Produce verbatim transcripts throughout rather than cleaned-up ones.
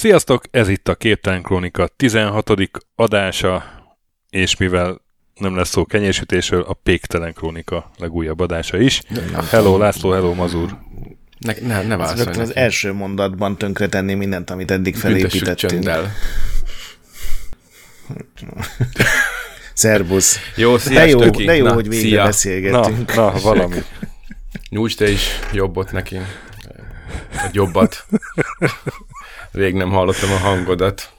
Sziasztok, ez itt a Képtelen Krónika tizenhatodik adása, és mivel nem lesz szó kenyérsütésről, a Péktelen Krónika legújabb adása is. Hello László, hello Mazur. Ne, ne, ne válsz, rögtön az első mondatban tönkretenni mindent, amit eddig felépítettünk. Szerbusz. Jó, sziasztok. De jó, na, hogy végre szia. Beszélgettünk. Na, na valami. Nyújts te is jobbot neki. Egy jobbat. Rég nem hallottam a hangodat.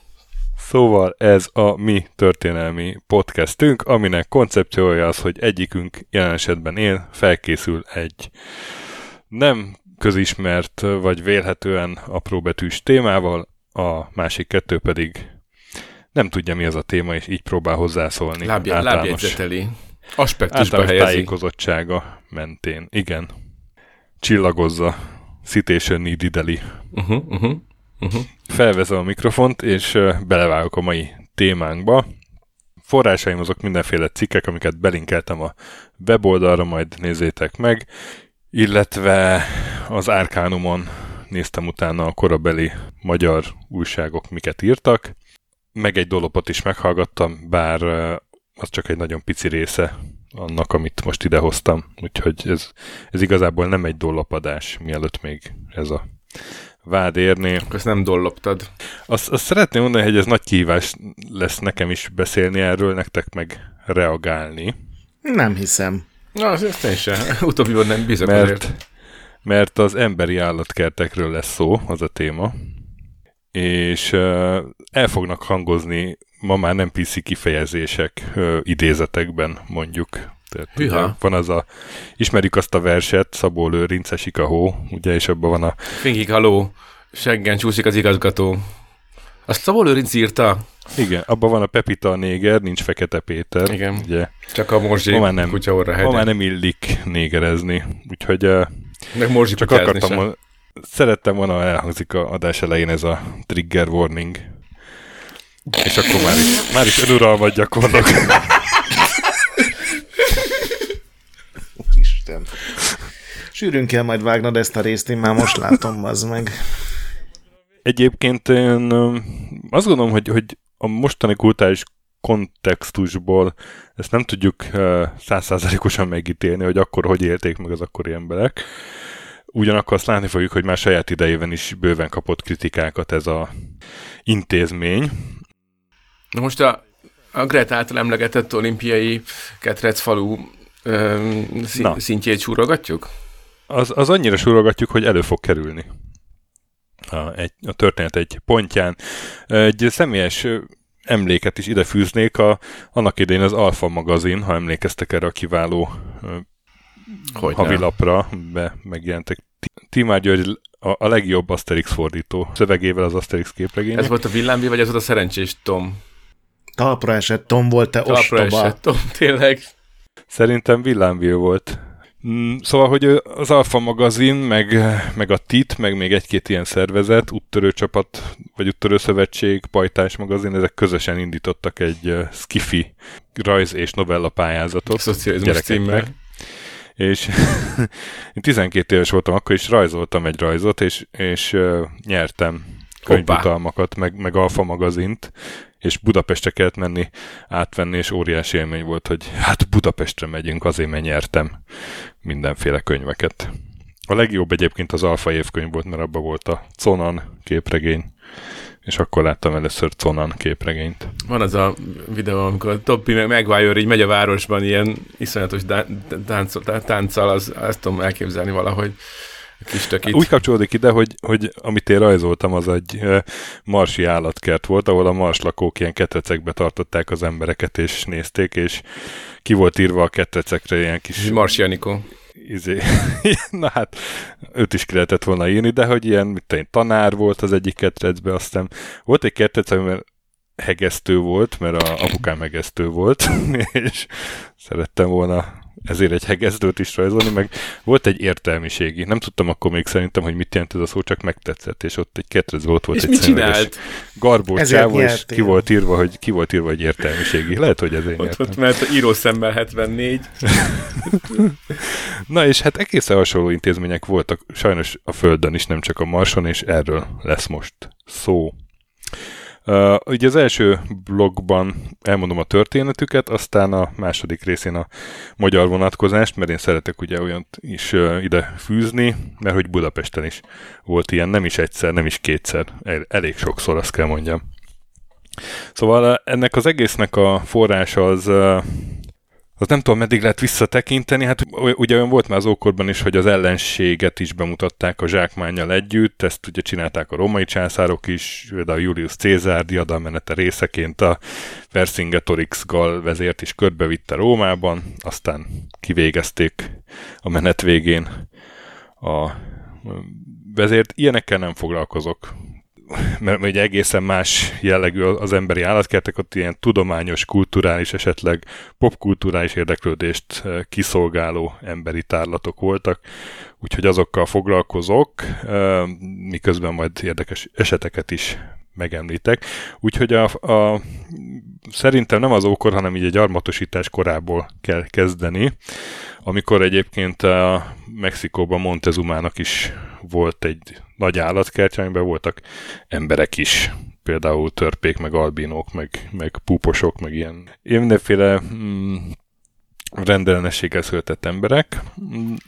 Szóval ez a mi történelmi podcastünk, aminek koncepciója az, hogy egyikünk, jelen esetben én, felkészül egy nem közismert, vagy vélhetően apróbetűs témával, a másik kettő pedig nem tudja, mi az a téma, és így próbál hozzászólni. Lábjá, lábjegyzeteli. Aspektusba helyezi. Tájékozottsága mentén. Igen. Csillagozza. Citation needed-eli. Uh-huh, uh-huh. Uh-huh. Felvezem a mikrofont, és belevágok a mai témánkba. Forrásaim azok mindenféle cikkek, amiket belinkeltem a weboldalra, majd nézzétek meg, illetve az Arcánumon néztem utána a korabeli magyar újságok miket írtak, meg egy dolopot is meghallgattam, bár az csak egy nagyon pici része annak, amit most idehoztam, úgyhogy ez, ez igazából nem egy dollapadás, mielőtt még ez a vád érné. Ezt nem dolloptad. Azt, azt szeretném mondani, hogy ez nagy kihívás lesz nekem is beszélni erről, nektek meg reagálni. Nem hiszem. Na, azt én sem. Utóbbiban nem bízok mert, azért. Mert az emberi állatkertekről lesz szó, az a téma. És uh, el fognak hangozni ma már nem pé cé kifejezések uh, idézetekben, mondjuk. Tehát van az a, ismerjük azt a verset, Szabó Lőrinc, esik a hó, ugye, és abban van a... Fingik a ló, seggen csúszik az igazgató. Azt Szabó Lőrinc írta? Igen, abban van a Pepita a néger, nincs Fekete Péter. Igen, ugye, csak a morzsi kutya orra hegyen. Ma már nem illik négerezni, úgyhogy... Uh, Meg morzsi csak akartam, a, szerettem volna, elhangzik a adás elején ez a trigger warning. És akkor már is, már is önuralmat gyakorlok. Isten. Sűrűn kell majd vágnod ezt a részt, én már most látom, az meg. Egyébként én azt gondolom, hogy, hogy a mostani kulturális kontextusból ezt nem tudjuk száz százalékosan megítélni, hogy akkor hogy élték meg az akkori emberek. Ugyanakkor azt látni fogjuk, hogy már saját idejében is bőven kapott kritikákat ez a intézmény. Na most a, a Gret által emlegetett olimpiai ketrecfalú Szín, szintjét súrogatjuk? Az, az annyira súrogatjuk, hogy elő fog kerülni a, egy, a történet egy pontján. Egy személyes emléket is ide fűznék, a, annak idején az Alfa magazin, ha emlékeztek erre a kiváló Hogyne. havilapra, be, megjelentek Timár György, a, a legjobb Asterix fordító szövegével az Asterix képregények. Ez volt a villámbi, vagy ez volt a szerencsés Tom? Talpra esett Tom volt, te Talpra ostoba! Talpra esett Tom, tényleg... Szerintem villámvil volt. Szóval, hogy az Alfa magazin, meg, meg a té i té, meg még egy-két ilyen szervezet, úttörő csapat, vagy úttörő szövetség, pajtás magazin, ezek közösen indítottak egy skifi rajz- és novella pályázatot. Szocializmus címmel. És én tizenkét éves voltam, akkor is rajzoltam egy rajzot, és, és nyertem könyvutalmakat, meg, meg Alfa magazint, és Budapestre kellett menni, átvenni, és óriási élmény volt, hogy hát Budapestre megyünk, azért mert nyertem mindenféle könyveket. A legjobb egyébként az Alfa évkönyv volt, mert abban volt a Conan képregény, és akkor láttam először Conan képregényt. Van az a videó, amikor Toppi meg Maguire így megy a városban ilyen iszonyatos tánccal, az, azt tudom elképzelni valahogy. Úgy kapcsolódik ide, hogy, hogy amit én rajzoltam, az egy marsi állatkert volt, ahol a marslakók ilyen ketrecekbe tartották az embereket, és nézték, és ki volt írva a ketrecekre ilyen kis... Marsi Janikó. Izé... Na hát, őt is ki lehetett volna írni, de hogy ilyen, mit tudom, tanár volt az egyik ketrecbe, aztán volt egy ketrec, amiben hegesztő volt, mert a apukám hegesztő volt, és szerettem volna... ezért egy hegesztőt is rajzolni, meg volt egy értelmiségi. Nem tudtam akkor még szerintem, hogy mit jelent ez a szó, csak megtetszett, és ott egy ketrecbe ott volt és egy szemüveges garbós csávó, és ki volt írva, hogy ki volt írva egy értelmiségi. Lehet, hogy ezért ott, ott mert írószemmel hetvennégy. Na és hát egészen hasonló intézmények voltak sajnos a Földön is, nem csak a Marson, és erről lesz most szó. Uh, ugye az első blogban elmondom a történetüket, aztán a második részén a magyar vonatkozást, mert én szeretek ugye olyant is uh, ide fűzni, mert hogy Budapesten is volt ilyen, nem is egyszer, nem is kétszer, el, elég sokszor, azt kell mondjam. Szóval ennek az egésznek a forrása az... Uh, az nem tudom, meddig lehet visszatekinteni, hát ugye olyan volt már az ókorban is, hogy az ellenséget is bemutatták a zsákmánnyal együtt, ezt ugye csinálták a római császárok is, de a Julius César diadalmenete részeként a Vercingetorix gal vezért is körbevitte Rómában, aztán kivégezték a menet végén a vezért. Ilyenekkel nem foglalkozok, mert ugye egészen más jellegű az emberi állatkertek, ott ilyen tudományos, kulturális, esetleg popkulturális érdeklődést kiszolgáló emberi tárlatok voltak, úgyhogy azokkal foglalkozok, miközben majd érdekes eseteket is megemlítek. Úgyhogy a, a, szerintem nem az ókor, hanem így a gyarmatosítás korából kell kezdeni, amikor egyébként a Mexikóban Montezumának is volt egy nagy állatkertje, amiben voltak emberek is, például törpék, meg albinók, meg, meg púposok, meg ilyen. Én mindenféle mm, rendellenességgel született emberek.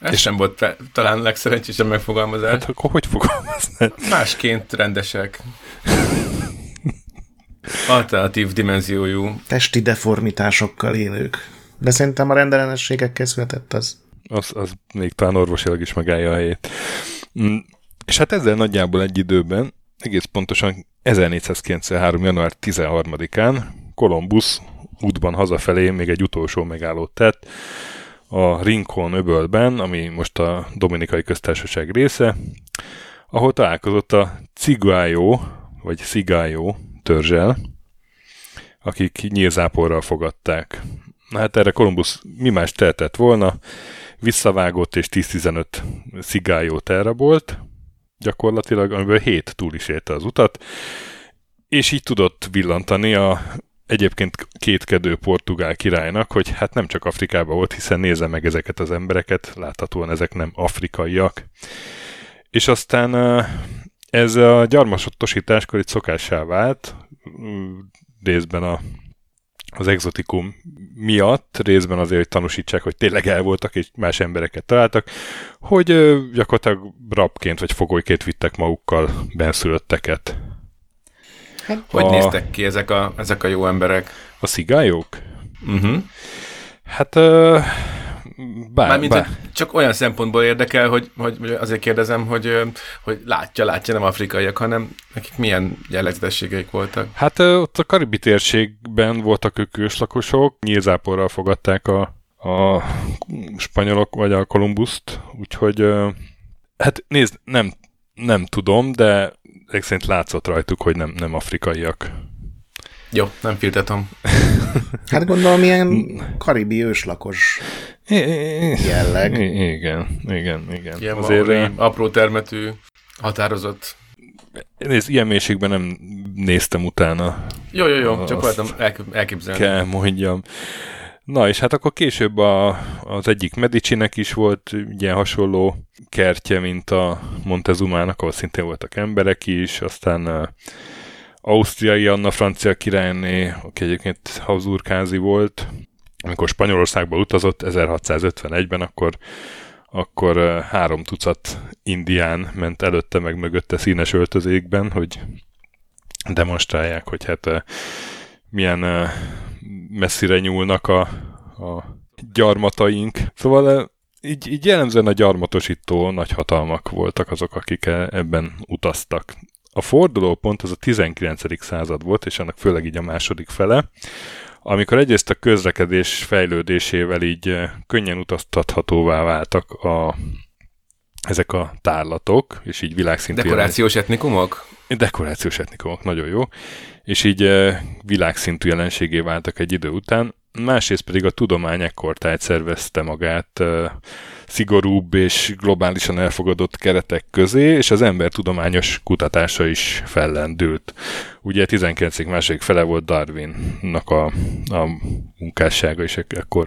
Ez és sem volt te, talán legszerencsésebb megfogalmazás. Hát akkor hogy fogalmazni? Másként rendesek. Alternatív dimenziójú. Testi deformitásokkal élők. De szerintem a rendellenességekkel született az. Az, az még talán orvosilag is megállja a helyét. Mm. És hát ezzel nagyjából egy időben, egész pontosan ezernégyszázkilencvenhárom. január tizenharmadikán Kolumbusz útban hazafelé még egy utolsó megállót tett a Rincon-öbölben, ami most a dominikai köztársaság része, ahol találkozott a cigályó, vagy szigályó törzsel, akik nyílzáporral fogadták. Na hát erre Kolumbusz mi más tehetett volna, visszavágott és tíz-tizenöt szigályót elrabolt, gyakorlatilag, amiből hét túl is érte az utat, és így tudott villantani a egyébként kétkedő portugál királynak, hogy hát nem csak Afrikában volt, hiszen nézze meg ezeket az embereket, láthatóan ezek nem afrikaiak. És aztán ez a gyarmatosításkor itt szokássá vált, részben a az egzotikum miatt, részben azért, hogy tanúsítsák, hogy tényleg el voltak, és más embereket találtak, hogy gyakorlatilag rabként vagy fogolyként vittek magukkal benszülötteket. Hát, a... Hogy néztek ki ezek a, ezek a jó emberek? A szigályok? Uh-huh. Hát... Uh... Bár, Mármint, bár. Csak olyan szempontból érdekel, hogy, hogy azért kérdezem, hogy, hogy látja, látja, nem afrikaiak, hanem nekik milyen jellegzetességeik voltak. Hát ott a karibi térségben voltak ők őslakosok, nyílzáporral fogadták a, a spanyolok, vagy a Kolumbuszt, úgyhogy hát nézd, nem, nem tudom, de szerint látszott rajtuk, hogy nem, nem afrikaiak. Jó, nem filtetem. Hát gondolom, ilyen karibi őslakos jelleg. Igen, igen, igen. Ilyen azért maori, apró termetű, határozott. Nézd, ilyen mélységben nem néztem utána. Jó, jó, jó, csak voltam elképzelni. Kell mondjam. Na, és hát akkor később a, az egyik Medicinek is volt ilyen hasonló kertje, mint a Montezumának, ahol szintén voltak emberek is, aztán... Ausztriai Anna francia királyné, aki egyébként habsburgházi volt, amikor Spanyolországba utazott ezerhatszázötvenegyben, akkor, akkor három tucat indián ment előtte, meg mögötte színes öltözékben, hogy demonstrálják, hogy hát milyen messzire nyúlnak a, a gyarmataink. Szóval így, így jellemzően a gyarmatosító nagyhatalmak voltak azok, akik ebben utaztak. A fordulópont az a tizenkilencedik század volt, és annak főleg így a második fele, amikor egyrészt a közlekedés fejlődésével így könnyen utaztathatóvá váltak a, ezek a tárlatok, és így világszintű... Dekorációs etnikumok? Dekorációs etnikumok, nagyon jó. És így világszintű jelenségé váltak egy idő után. Másrészt pedig a tudomány ekkort átszervezte magát szigorúbb és globálisan elfogadott keretek közé, és az ember tudományos kutatása is fellendült. Ugye a tizenkilencedik második fele volt Darwinnak a, a munkássága, és akkor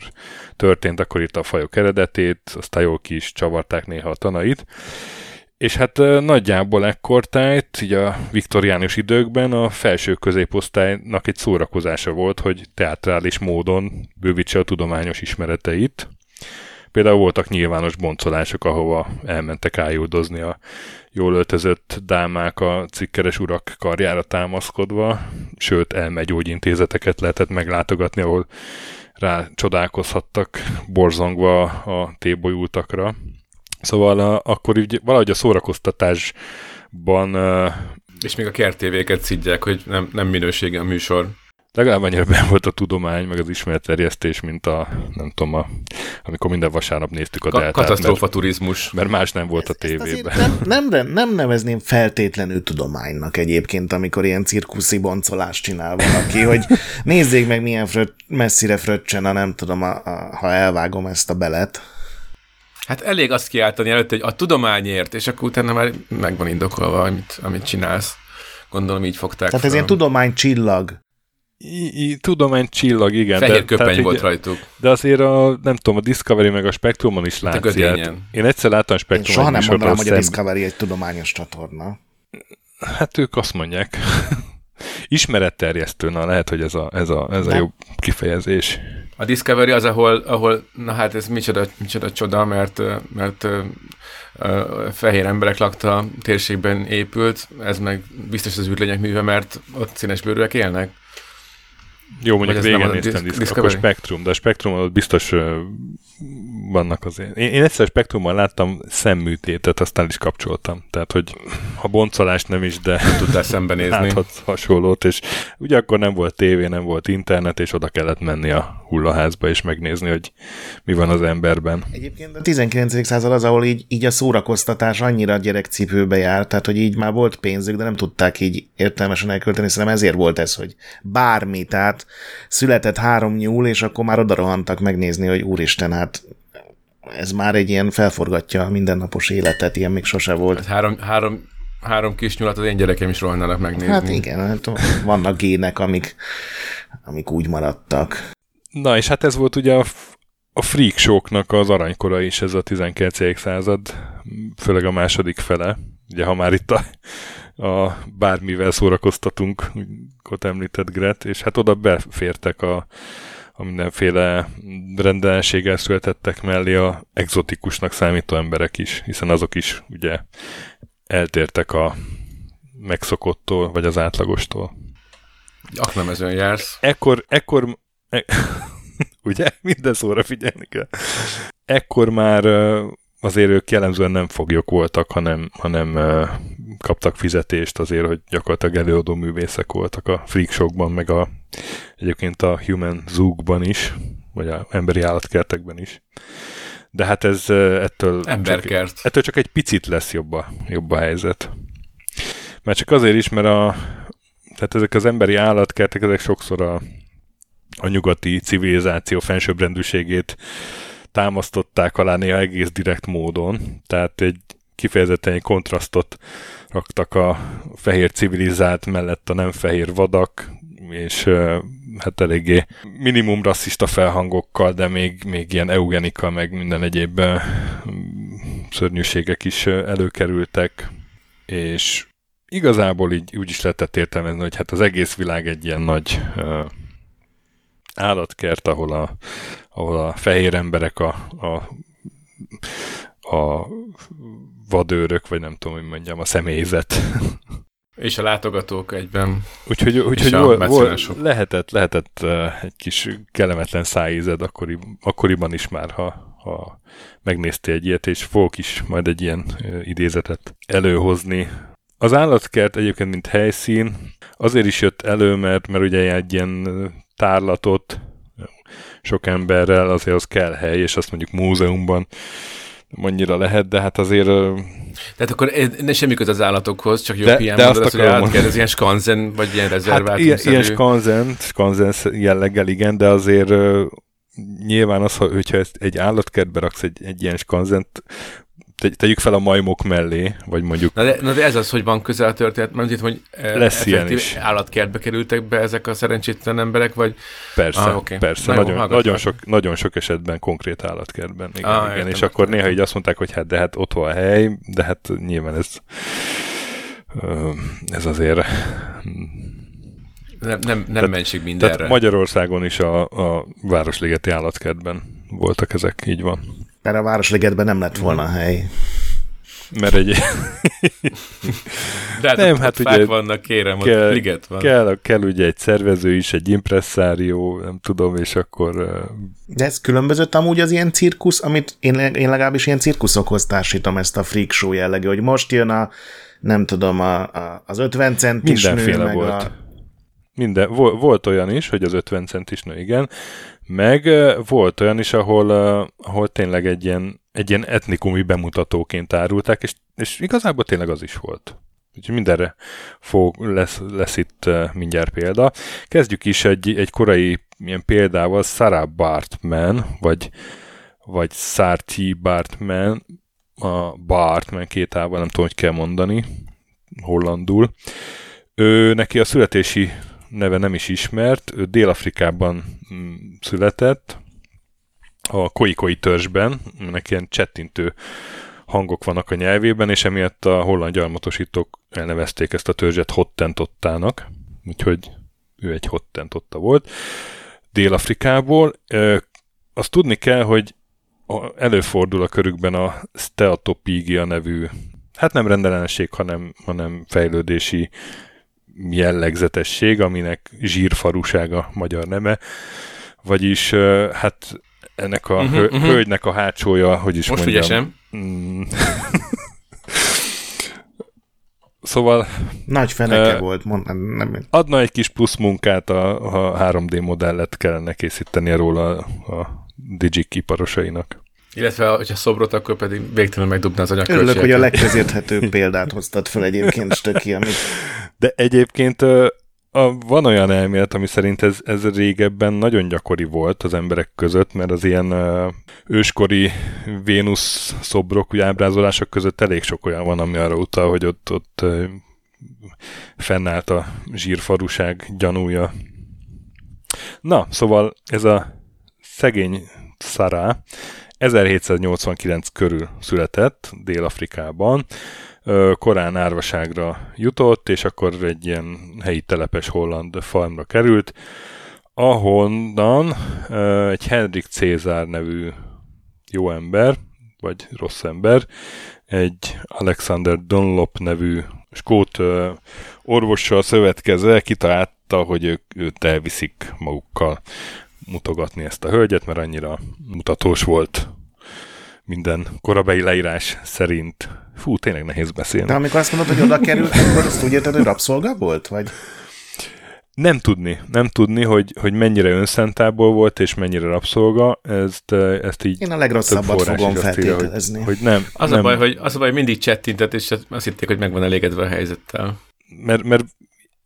történt, akkor írta a fajok eredetét, aztán jól ki is csavarták néha a tanait, És hát nagyjából ekkortájt, így a viktoriánus időkben a felső középosztálynak egy szórakozása volt, hogy teátrális módon bővítse a tudományos ismereteit. Például voltak nyilvános boncolások, ahova elmentek ájuldozni a jól öltözött dámák a cikkeres urak karjára támaszkodva, sőt elmegyógyintézeteket lehetett meglátogatni, ahol rá csodálkozhattak borzongva a tébolyultakra. Szóval a, akkor így valahogy a szórakoztatásban... Uh, és még a kertévéket szidják, hogy nem, nem minősége a műsor. Legalább annyira benn volt a tudomány, meg az ismeretterjesztés, mint a, nem tudom, a, amikor minden vasárnap néztük a Ka- deltát. Katasztrófa turizmus. Mert más nem volt ezt, a tévében. Nem, nem, nem, nem nevezném feltétlenül tudománynak egyébként, amikor ilyen cirkuszi boncolást csinál valaki, hogy nézzék meg milyen fröt, messzire fröccsen, a nem tudom, a, a, ha elvágom ezt a belet. Hát elég azt kiáltani előtt, hogy a tudományért, és akkor utána már megvan indokolva, amit, amit csinálsz. Gondolom, így fogták. Tehát ez ilyen tudománycsillag. I- I- tudománycsillag, igen. Fehér köpeny volt így, rajtuk. De azért a, nem tudom, a Discovery meg a Spektrumon is látszik. Én egyszer láttam a Spektrumon. Soha nem mondanám, hogy a Discovery egy tudományos csatorna. Hát ők azt mondják. Ismeretterjesztő, na lehet, hogy ez a, ez a, ez a jobb kifejezés. A Discovery az, ahol, ahol na hát ez micsoda, micsoda csoda, mert, mert uh, uh, fehér emberek lakta térségben épült, ez meg biztos az űrlények műve, mert ott színesbőrűek élnek. Jó, mondjuk régen néztem Discovery, akkor Spektrum, de a Spektrumon biztos uh, vannak azért. Én, én egyszer a Spektrumon láttam szemműtétet, aztán is kapcsoltam. Tehát, hogy ha boncolást nem is, de nem tudtál szembenézni. Láthatsz hasonlót, és ugye akkor nem volt tévé, nem volt internet, és oda kellett menni a hullaházba, és megnézni, hogy mi van az emberben. Egyébként a tizenkilencedik század az, ahol így, így a szórakoztatás annyira gyerekcipőbe jár, tehát, hogy így már volt pénzük, de nem tudták így értelmesen elkölteni, szerintem ezért volt ez, hogy bármi, tehát született három nyúl, és akkor már oda rohantak megnézni, hogy úristen, hát ez már egy ilyen felforgatja a mindennapos életet, ilyen még sose volt. Hát három, három, három kis nyúlat az én gyerekem is rohannának megnézni. Hát igen, hát vannak gének, amik, amik úgy maradtak. Na és hát ez volt ugye a, a freak show-knak az aranykora is, ez a tizenkilencedik század, főleg a második fele. Ugye ha már itt a a bármivel szórakoztatunk, ott említett Gret, és hát oda befértek a, a mindenféle rendellenséggel születettek mellé a egzotikusnak számító emberek is, hiszen azok is ugye eltértek a megszokottól, vagy az átlagostól. Aknemezőn jársz. Ekkor, ekkor, e, ugye, minden szóra figyelni kell. Ekkor már azért ők jellemzően nem foglyok voltak, hanem, hanem kaptak fizetést azért, hogy gyakorlatilag előadó művészek voltak a freak show-ban, meg a, egyébként a Human Zoo-ban is, vagy a emberi állatkertekben is. De hát ez ettől, emberkert. Csak, ettől csak egy picit lesz jobb a, jobb a helyzet. Mert csak azért is, mert a, tehát ezek az emberi állatkertek, ezek sokszor a, a nyugati civilizáció felsőbbrendűségét támasztották alá néha egész direkt módon, tehát egy kifejezetten egy kontrasztot raktak a fehér civilizált mellett a nem fehér vadak, és hát eléggé minimum rasszista felhangokkal, de még, még ilyen eugenika, meg minden egyéb szörnyűségek is előkerültek, és igazából így úgy is lehetett értelmezni, hogy hát az egész világ egy ilyen nagy állatkert, ahol a, ahol a fehér emberek a, a a vadőrök, vagy nem tudom, hogy mondjam, a személyzet. És a látogatók egyben. Úgyhogy, úgyhogy vol, vol, lehetett, lehetett egy kis kellemetlen szájízed akkori, akkoriban is már, ha, ha megnéztél egy ilyet, és fogok is majd egy ilyen idézetet előhozni. Az állatkert egyébként, mint helyszín, azért is jött elő, mert, mert ugye egy ilyen tárlatot sok emberrel, azért az kell hely, és azt mondjuk múzeumban annyira lehet, de hát azért... Tehát akkor ne semmi köz az állatokhoz, csak jobb hiány mondasz, azt hogy állatkert, ez ilyen skanzen, vagy ilyen rezervátumszerű. Hát ilyen skanzen, skanzen jelleggel igen, de azért nyilván az, hogyha ezt egy állatkertbe raksz egy, egy ilyen skanzent, te, tegyük fel a majmok mellé, vagy mondjuk... Na de, na de ez az, hogy van közel a történet, mert itt, hogy állatkertbe kerültek be ezek a szerencsétlen emberek, vagy... Persze, ah, okay. persze, na, nagyon, nagyon, sok, nagyon sok esetben konkrét állatkertben. Igen, ah, igen. Értem, és akkor néha így azt mondták, hogy hát de hát ott van a hely, de hát nyilván ez... Ez azért... Nem, nem, nem mentség mindenre. Tehát Magyarországon is a, a Városligeti állatkertben voltak ezek, így van. Mert a Városligetben nem lett volna a hely. Mert egy... De hát nem, ott, hát ott ugye fák vannak, kérem, kell, ott liget van. Kell, kell ugye egy szervező is, egy impresszárió, nem tudom, és akkor... De ez különbözött amúgy az ilyen cirkusz, amit én, én legalábbis ilyen cirkuszokhoz társítom, ezt a freak show jellegű, hogy most jön a, nem tudom, a, a, az ötven centis nő, meg volt. a... Minden. Volt olyan is, hogy az ötven centis nő, igen, meg volt olyan is, ahol, ahol tényleg egy ilyen, egy ilyen etnikumi bemutatóként árulták, és, és igazából tényleg az is volt. Úgyhogy mindenre fog, lesz, lesz itt mindjárt példa. Kezdjük is egy, egy korai ilyen példával, Sarah Baartman, vagy, vagy Sarah Baartman, a Baartman két ával, nem tudom, hogy kell mondani, hollandul. Ő, neki a születési neve nem is ismert, ő Dél-Afrikában született, a koikoi törzsben, aminek ilyen csettintő hangok vannak a nyelvében, és emiatt a holland gyarmatosítók elnevezték ezt a törzset hottentottának, úgyhogy ő egy hottentotta volt. Dél-Afrikából azt tudni kell, hogy előfordul a körükben a steatopígia nevű, hát nem rendellenesség, hanem, hanem fejlődési jellegzetesség, aminek zsírfarúság a magyar neme, vagyis hát ennek a uh-huh, hö- hölgynek a hátsója, hogy is most mondjam. Most mm. Szóval... Nagy feneke uh, volt, mondtam. Nem. Adna egy kis plusz munkát, ha három dé modellet kellene készíteni róla a, a Digic iparosainak. Illetve, hogyha szobrot, akkor pedig végtelenül megdobná az anyagköltséget. Örülök, hogy a legközérthetőbb példát hoztad fel egyébként, stöki, amit... De egyébként a, a, van olyan elmélet, ami szerint ez, ez régebben nagyon gyakori volt az emberek között, mert az ilyen a, őskori Vénusz szobrok, ugye ábrázolások között elég sok olyan van, ami arra utal, hogy ott, ott fennállt a zsírfarúság gyanúja. Na, szóval ez a szegény Sarah ezerhétszáznyolcvankilenc körül született Dél-Afrikában, korán árvaságra jutott, és akkor egy ilyen helyi telepes holland farmra került, ahonnan egy Henrik Cézár nevű jó ember, vagy rossz ember, egy Alexander Dunlop nevű skót orvossal szövetkezve kitalálta, hogy ők, őt elviszik magukkal mutogatni ezt a hölgyet, mert annyira mutatós volt minden korabeli leírás szerint. Fú, tényleg nehéz beszélni. De amikor azt mondod, hogy oda került, akkor azt úgy érted, hogy rabszolga volt? Vagy? Nem tudni. Nem tudni, hogy, hogy mennyire önszántából volt, és mennyire rabszolga. Ezt, ezt így én a legrosszabbat fogom feltételezni. Hogy, hogy nem, az, nem. A baj, hogy, az a baj, hogy mindig csettintett, és azt hitték, hogy meg van elégedve a helyzettel. Mert, mert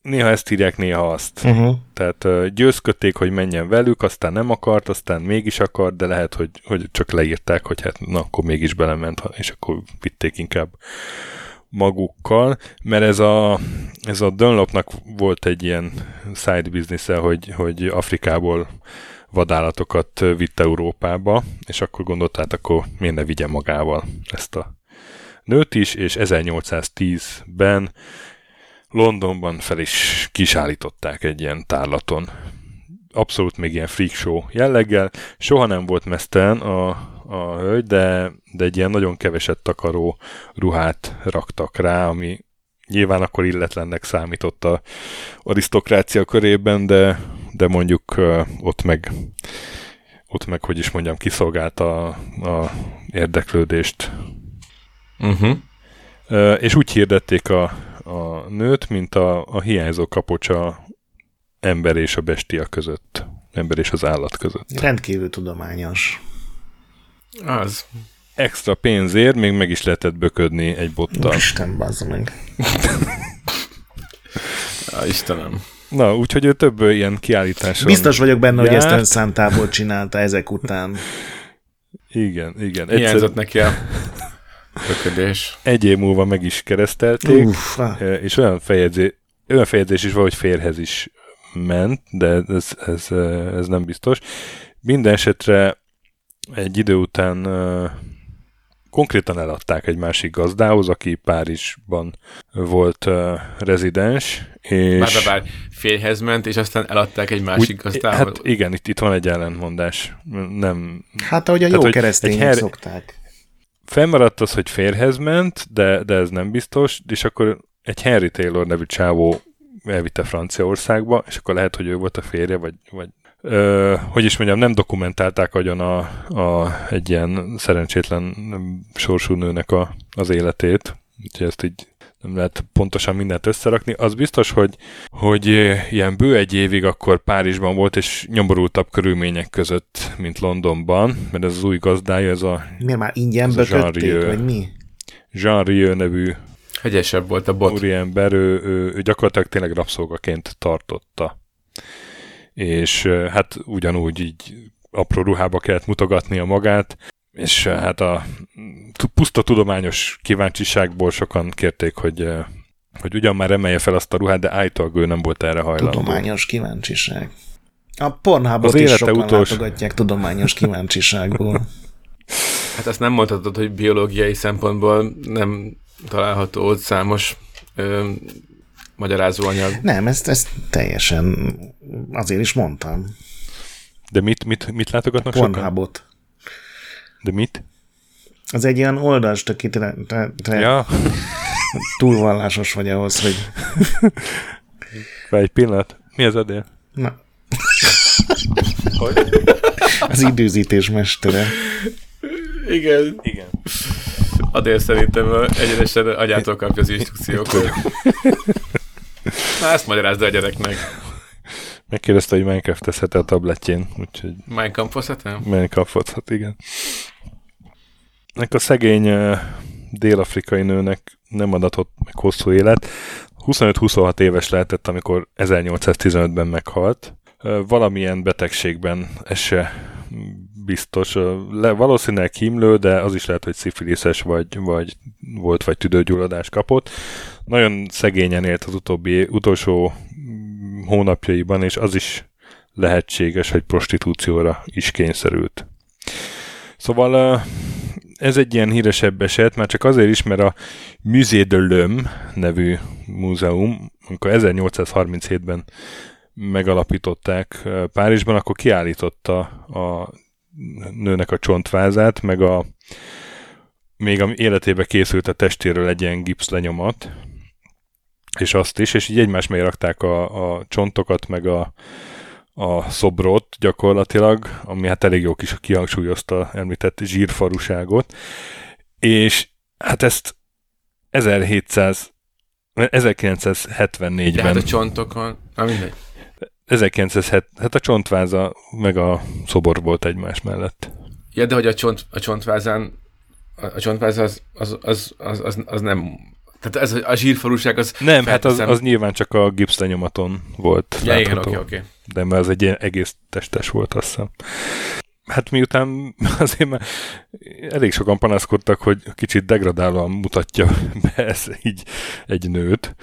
néha ezt írják, néha azt. Uh-huh. Tehát győzködték, hogy menjen velük, aztán nem akart, aztán mégis akart, de lehet, hogy, hogy csak leírták, hogy hát na, akkor mégis belement, és akkor vitték inkább magukkal, mert ez a, ez a Dunlopnak volt egy ilyen side business-e, hogy, hogy Afrikából vadállatokat vitt Európába, és akkor gondolt, hát akkor miért ne vigye magával ezt a nőt is, és ezernyolcszáztízben Londonban fel is kisállították egy ilyen tárlaton. Abszolút még ilyen freak show jelleggel. Soha nem volt meztelen a, a hölgy, de, de egy ilyen nagyon keveset takaró ruhát raktak rá, ami nyilván akkor illetlennek számított a arisztokrácia körében, de, de mondjuk ott meg, ott meg, hogy is mondjam, kiszolgálta a, a érdeklődést. Uh-huh. És úgy hirdették a a nőt, mint a, a hiányzó kapocsa ember és a bestia között. Ember és az állat között. Rendkívül tudományos. Az. Extra pénzért még meg is lehetett böködni egy bottal. Isten, bázza meg. Á, Istenem. Na, úgyhogy ő több ilyen kiállításon biztos vagyok benne, járt. Hogy ezt önszántából csinálta ezek után. Igen, igen. Egyszer... Hiányzott neki a Öködés. Egy év múlva meg is keresztelték, Uf, és olyan feljegyzés, olyan feljegyzés is valahogy férhez is ment, de ez, ez, ez nem biztos. Minden esetre egy idő után konkrétan eladták egy másik gazdához, aki Párizsban volt uh, rezidens, és... Bár, bár férjhez ment, és aztán eladták egy másik úgy, gazdához. Hát igen, itt, itt van egy ellentmondás. Nem... Hát ahogy a jó Tehát, keresztények her... szokták. Fennmaradt az, hogy férjhez ment, de, de ez nem biztos, és akkor egy Henry Taylor nevű csávó elvitte Franciaországba, és akkor lehet, hogy ő volt a férje, vagy... vagy... Ö, hogy is mondjam, nem dokumentálták agyon a, a, egy ilyen szerencsétlen sorsú nőnek a, az életét, úgyhogy ezt így nem lehet pontosan mindent összerakni. Az biztos, hogy, hogy ilyen bő egy évig akkor Párizsban volt, és nyomorultabb körülmények között, mint Londonban, mert ez az új gazdája, ez a... Miért már ingyen bekötték, vagy mi? Jean Rieu nevű hegyesebb volt a bot. Úriember, ő, ő, ő gyakorlatilag tényleg rabszolgaként tartotta. És hát ugyanúgy így apró ruhába kellett mutogatnia magát, és hát a puszta tudományos kíváncsiságból sokan kérték, hogy, hogy ugyan már emelje fel azt a ruhát, de állítólag ő nem volt erre hajlandó. Tudományos kíváncsiság. A Pornhubot is sokan utolsó... látogatják tudományos kíváncsiságból. Hát azt nem mondhatod, hogy biológiai szempontból nem található ott számos... Ö... magyarázó anyag. Nem, ezt, ezt teljesen azért is mondtam. De mit, mit, mit látogatnak sokan? Pornhubot. De mit? Az egy ilyen oldals, aki te, te, te ja. túlvallásos vagy ahhoz, hogy... Várj egy pillanat. Mi az adél? Na. Hogy? Az időzítés mestere. Igen. Igen. Adél szerintem egyenesen agyától kapja az instrukciókat. Na, ezt magyarázd a gyereknek. Megkérdezte, hogy Minecraft-ezhet-e a tabletjén. Úgyhogy... Minecraft-ozhat-e? Minecraft-ozhat, igen. Ennek a szegény uh, dél-afrikai nőnek nem adatott meg hosszú élet. huszonöt-huszonhat éves lehetett, amikor ezernyolcszáztizenötben meghalt. Uh, valamilyen betegségben ez se biztos. Uh, le, valószínűleg hímlő, de az is lehet, hogy szifiliszes vagy, vagy volt, vagy tüdőgyulladás kapott. Nagyon szegényen élt az utóbbi, utolsó hónapjaiban, és az is lehetséges, hogy prostitúcióra is kényszerült. Szóval ez egy ilyen híresebb eset, már csak azért is, mert a Musée de l'Homme nevű múzeum, amikor ezernyolcszázharminchétben megalapították Párizsban, akkor kiállította a nőnek a csontvázát, meg a még a életébe készült a testéről egy ilyen gipsz lenyomat, és azt is, és így egymás mellé rakták a, a csontokat, meg a, a szobrot gyakorlatilag, ami hát elég jó kis kihangsúlyozta említett zsírfarúságot, és hát ezt ezerkilencszázhetvennégyben... De hát a csontokon... Na mindegy. ezerkilencszázhetven, hát a csontváza meg a szobor volt egymás mellett. Ja, de hogy a, csont, a csontvázán a csontváz az, az, az, az, az, az nem... Tehát ez a zsírfarúság az... Nem, hát az, az nyilván csak a gipszlenyomaton volt ja, látható. Igen, oké, oké. De mert az egy ilyen egész testes volt, azt hiszem. Hát miután azért már elég sokan panaszkodtak, hogy kicsit degradálóan mutatja be ez így egy nőt.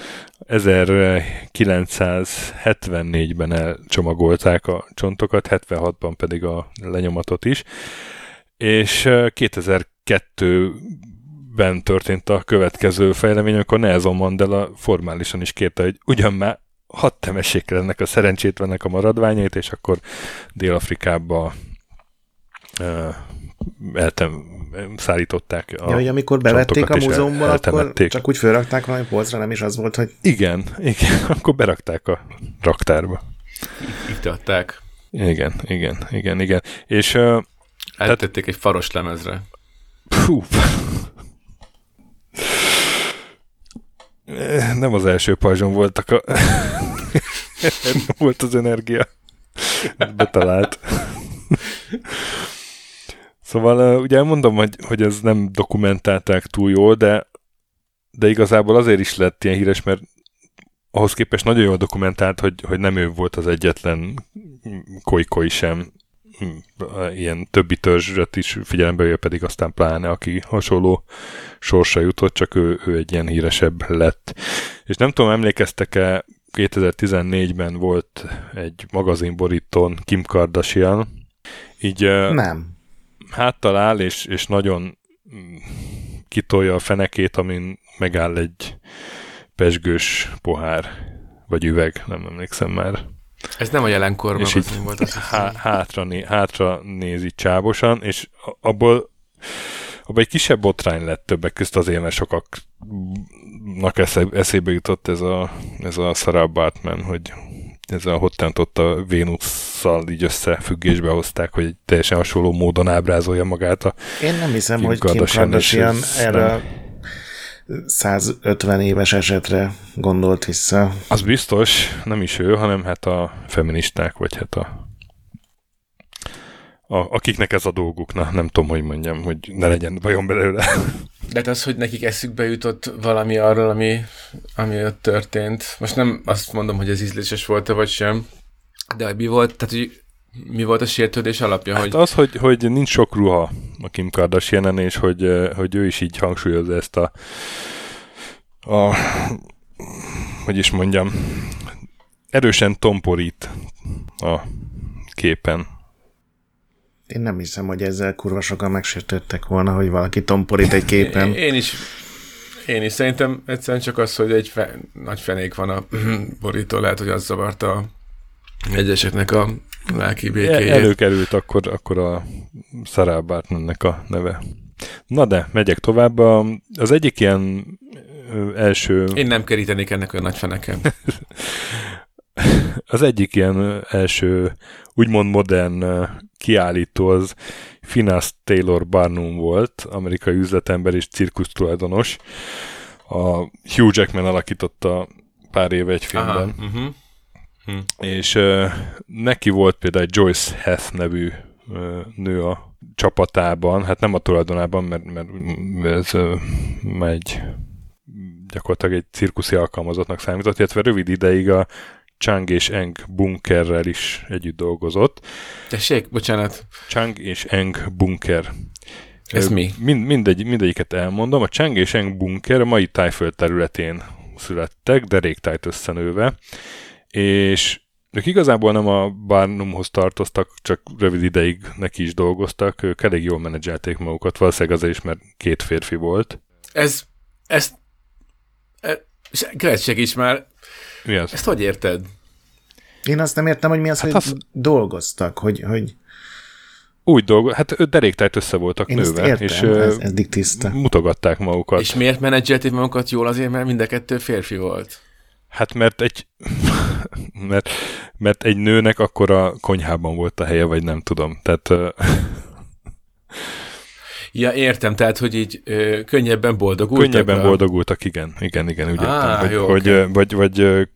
ezerkilencszázhetvennégyben elcsomagolták a csontokat, hetvenhatban pedig a lenyomatot is. És kétezer-kettőben történt a következő fejlemény, amikor Nelson Mandela formálisan is kérte, hogy ugyan már hadd temessék el ennek a szerencsétlennek a maradványait, és akkor Dél-Afrikába uh, eltem, szállították a ja, hogy amikor bevették a múzeumban, akkor csak úgy fölrakták valami polcra, nem is az volt, hogy... Igen, igen, akkor berakták a raktárba. Itt adták. Igen, igen, igen, igen. És... Uh, eltették egy faros lemezre. Fú. Nem az első pajzson voltak a... volt az energia. Betalált. Szóval ugye elmondom, hogy, hogy ez nem dokumentálták túl jól, de, de igazából azért is lett ilyen híres, mert ahhoz képest nagyon jól dokumentált, hogy, hogy nem ő volt az egyetlen koly-koly sem ilyen többi törzsret is figyelembe véve pedig aztán pláne, aki hasonló sorsa jutott, csak ő, ő egy ilyen híresebb lett. És nem tudom, emlékeztek-e, kétezer-tizennégyben volt egy magazinborítón Kim Kardashian, így nem. Háttal áll, és, és nagyon kitolja a fenekét, amin megáll egy pezsgős pohár, vagy üveg, nem emlékszem már. Ez nem a jelenkor magazin volt. Az há- hátra, né- hátra nézi csábosan, és abból, abból egy kisebb botrány lett többek közt azért, mert sokaknak esze- eszébe jutott ez a, ez a Sarah Baartman, hogy ez a hottent ott a Vénusszal így összefüggésbe hozták, hogy teljesen hasonló módon ábrázolja magát a Én nem hiszem, hogy Kim Kardashian erre százötven éves esetre gondolt vissza. Az biztos, nem is ő, hanem hát a feministák, vagy hát a, a akiknek ez a dolguk. Na, nem tudom, hogy mondjam, hogy ne legyen vajon belőle. De az, hogy nekik eszükbe jutott valami arról, ami, ami ott történt. Most nem azt mondom, hogy ez ízléses volt-e, vagy sem, de mi volt, tehát, hogy mi volt a sértődés alapja? Hát hogy... az, hogy, hogy nincs sok ruha a Kim Kardashianen, és hogy, hogy ő is így hangsúlyozza ezt a, a hogy is mondjam, erősen tomporít a képen. Én nem hiszem, hogy ezzel kurva sokan megsértődtek volna, hogy valaki tomporít egy képen. Én is, én is szerintem egyszerűen csak az, hogy egy fe, nagy fenék van a borító, lehet, hogy az zavarta a egyeseknek a lelki békéjét. Előkerült akkor, akkor a Sarah Baartmannek a neve. Na de, megyek tovább. Az egyik ilyen első... Én nem kerítenék ennek olyan nagy feneken. Az egyik ilyen első, úgymond modern kiállító az Finas Taylor Barnum volt, amerikai üzletember és cirkusztulajdonos. A Hugh Jackman alakította pár éve egy filmben. Aha, uh-huh. Hmm. És uh, neki volt például egy Joice Heth nevű uh, nő a csapatában, hát nem a tulajdonában, mert, mert ez uh, megy gyakorlatilag egy cirkuszi alkalmazottnak számított, illetve rövid ideig a Chang és Eng bunkerrel is együtt dolgozott. Tessék, bocsánat. Chang és Eng bunker. Ez uh, mi? Mind, mindegy, mindegyiket elmondom. A Chang és Eng bunker a mai Tájföld területén születtek, deréktájt összenőve, és ők igazából nem a Barnumhoz tartoztak, csak rövid ideig neki is dolgoztak, ők elég jól menedzselték magukat, valószínűleg azért is, mert két férfi volt. Ez, ez, ez Gretség is már, mi az? Ezt hogy érted? Én azt nem értem, hogy mi az, hát hogy az... dolgoztak, hogy... hogy... Úgy dolgoztak, hát deréktájt össze voltak nőve, és ez, eddig tiszta. Mutogatták magukat. És miért menedzselték magukat jól? Azért, mert mind a kettő férfi volt. Hát mert egy, mert, mert egy nőnek akkor a konyhában volt a helye, vagy nem tudom. Tehát, ja, értem, tehát, hogy így ö, könnyebben boldogultak. Könnyebben a... boldogultak, igen. Igen, igen, úgy Á, értem. Jó, vagy, okay. vagy, vagy, vagy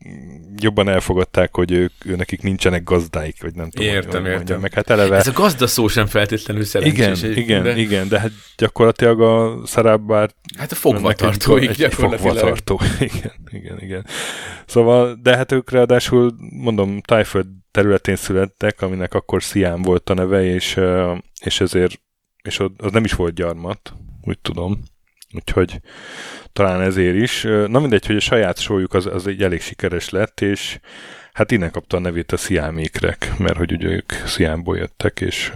jobban elfogadták, hogy ők, nekik nincsenek gazdáik, vagy nem tudom. Értem, hogy, értem. Meg, hát eleve... Ez a gazda szó sem feltétlenül szerencsés. Igen, igen, de... igen, de hát gyakorlatilag a Sarah Baartman... Hát a fogvatartóik egy, gyakorlatilag. Egy fogvatartó, igen, igen, igen. Szóval, de hát ők ráadásul, mondom, Tájföld területén születtek, aminek akkor Siam volt a neve, és, és ezért és az nem is volt gyarmat, úgy tudom. Úgyhogy talán ezért is. Na mindegy, hogy a saját showjuk az, az egy elég sikeres lett, és hát innen kapta a nevét a sziámékrek, mert hogy ugye ők Sziámból jöttek, és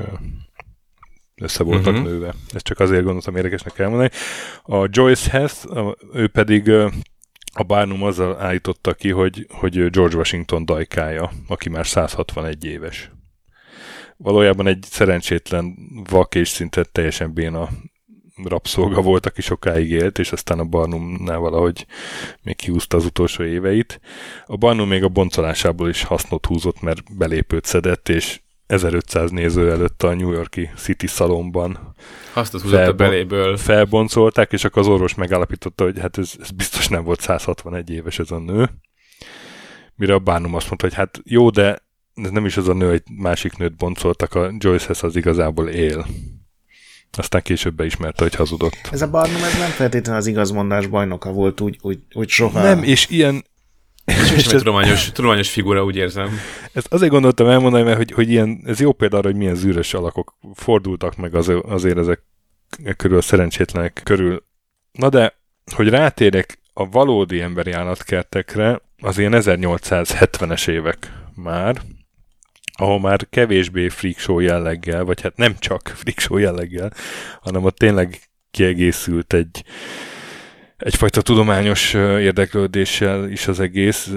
össze voltak uh-huh. nőve. Ezt csak azért gondoltam érdekesnek elmondani. A Joice Heth, ő pedig a Barnum azzal állította ki, hogy, hogy George Washington dajkája, aki már száz hatvanegy éves. Valójában egy szerencsétlen vak és szinte teljesen béna rabszolga volt, aki sokáig élt, és aztán a Barnumnál valahogy még kiúzta az utolsó éveit. A Barnum még a boncolásából is hasznot húzott, mert belépőt szedett, és ezerötszáz néző előtt a New Yorki City szalomban hasznot húzott felbon- a beléből. Felboncolták, és akkor az orvos megállapította, hogy hát ez, ez biztos nem volt száz hatvanegy éves ez a nő. Mire a Barnum azt mondta, hogy hát jó, de ez nem is az a nő, egy másik nőt boncoltak, a Joyce-hez az igazából él. Aztán később beismerte, hogy hazudott. Ez a Barnum, ez nem feltétlenül az igazmondás bajnoka volt, úgy, úgy, úgy soha. Nem, és ilyen, És és ez tudományos, tudományos figura, úgy érzem. Ezt azért gondoltam elmondani, mert hogy, hogy ilyen, ez jó példa arra, hogy milyen zűrös alakok fordultak meg az, azért ezek körül, a szerencsétlenek körül. Na de, hogy rátérjek a valódi emberi állatkertekre, az ilyen ezernyolcszázhetvenes évek már, ahol már kevésbé freak show jelleggel, vagy hát nem csak freak show jelleggel, hanem ott tényleg kiegészült egy egyfajta tudományos érdeklődéssel is az egész,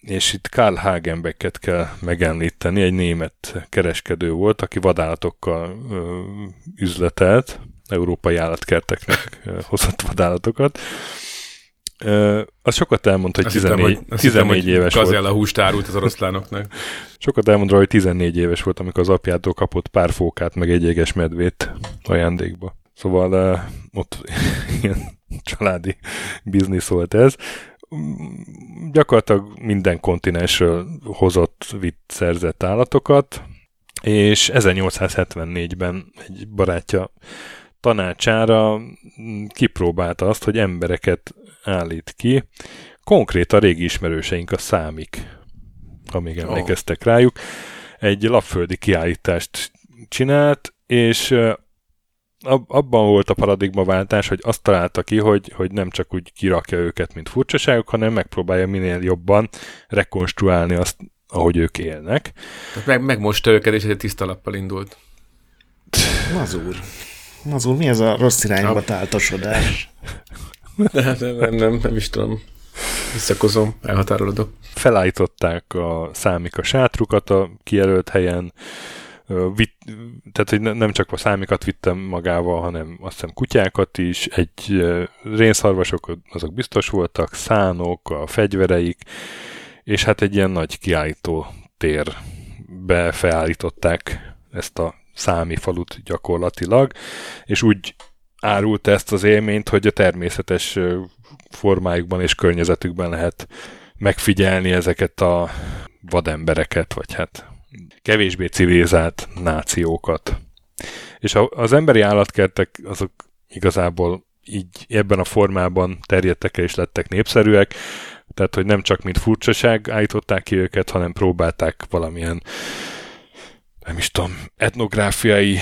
és itt Karl Hagenbecket kell megemlíteni, egy német kereskedő volt, aki vadállatokkal üzletelt, európai állatkerteknek hozott vadállatokat. Az sokat elmondta, hogy tizennégy, hiszem, tizennégy hogy éves volt. Gazella húst árult az oroszlánoknak. Sokat elmondta, hogy tizennégy éves volt, amikor az apjától kapott pár fókát, meg egy éges medvét ajándékba. Szóval ott ilyen családi biznisz volt ez. Gyakorlatilag minden kontinensről hozott, vitt, szerzett állatokat, és ezernyolcszázhetvennégyben egy barátja tanácsára kipróbálta azt, hogy embereket állít ki. Konkrét a régi ismerőseink, a számik, amíg emlékeztek oh. rájuk. Egy lapföldi kiállítást csinált, és abban volt a paradigmaváltás, hogy azt találta ki, hogy, hogy nem csak úgy kirakja őket, mint furcsaságok, hanem megpróbálja minél jobban rekonstruálni azt, ahogy ők élnek. Meg, megmosta őket, és egy tiszta lappal indult. Mazur. Mazur, mi ez a rossz irányba a... táltasodás? Nem, nem, nem, nem, nem is tudom. Visszakozom, elhatárolodok. Felállították a számik a sátrukat a kijelölt helyen, Vit, tehát, hogy nem csak a számikat vittem magával, hanem azt hiszem kutyákat is, egy rénszarvasok, azok biztos voltak, szánok, a fegyvereik, és hát egy ilyen nagy kiállító térbe felállították ezt a számi falut gyakorlatilag, és úgy árult ezt az élményt, hogy a természetes formájukban és környezetükben lehet megfigyelni ezeket a vadembereket, vagy hát kevésbé civilizált nációkat. És az emberi állatkertek azok igazából így ebben a formában terjedtek el és lettek népszerűek, tehát hogy nem csak mint furcsaság állították ki őket, hanem próbálták valamilyen, nem is tudom, etnográfiai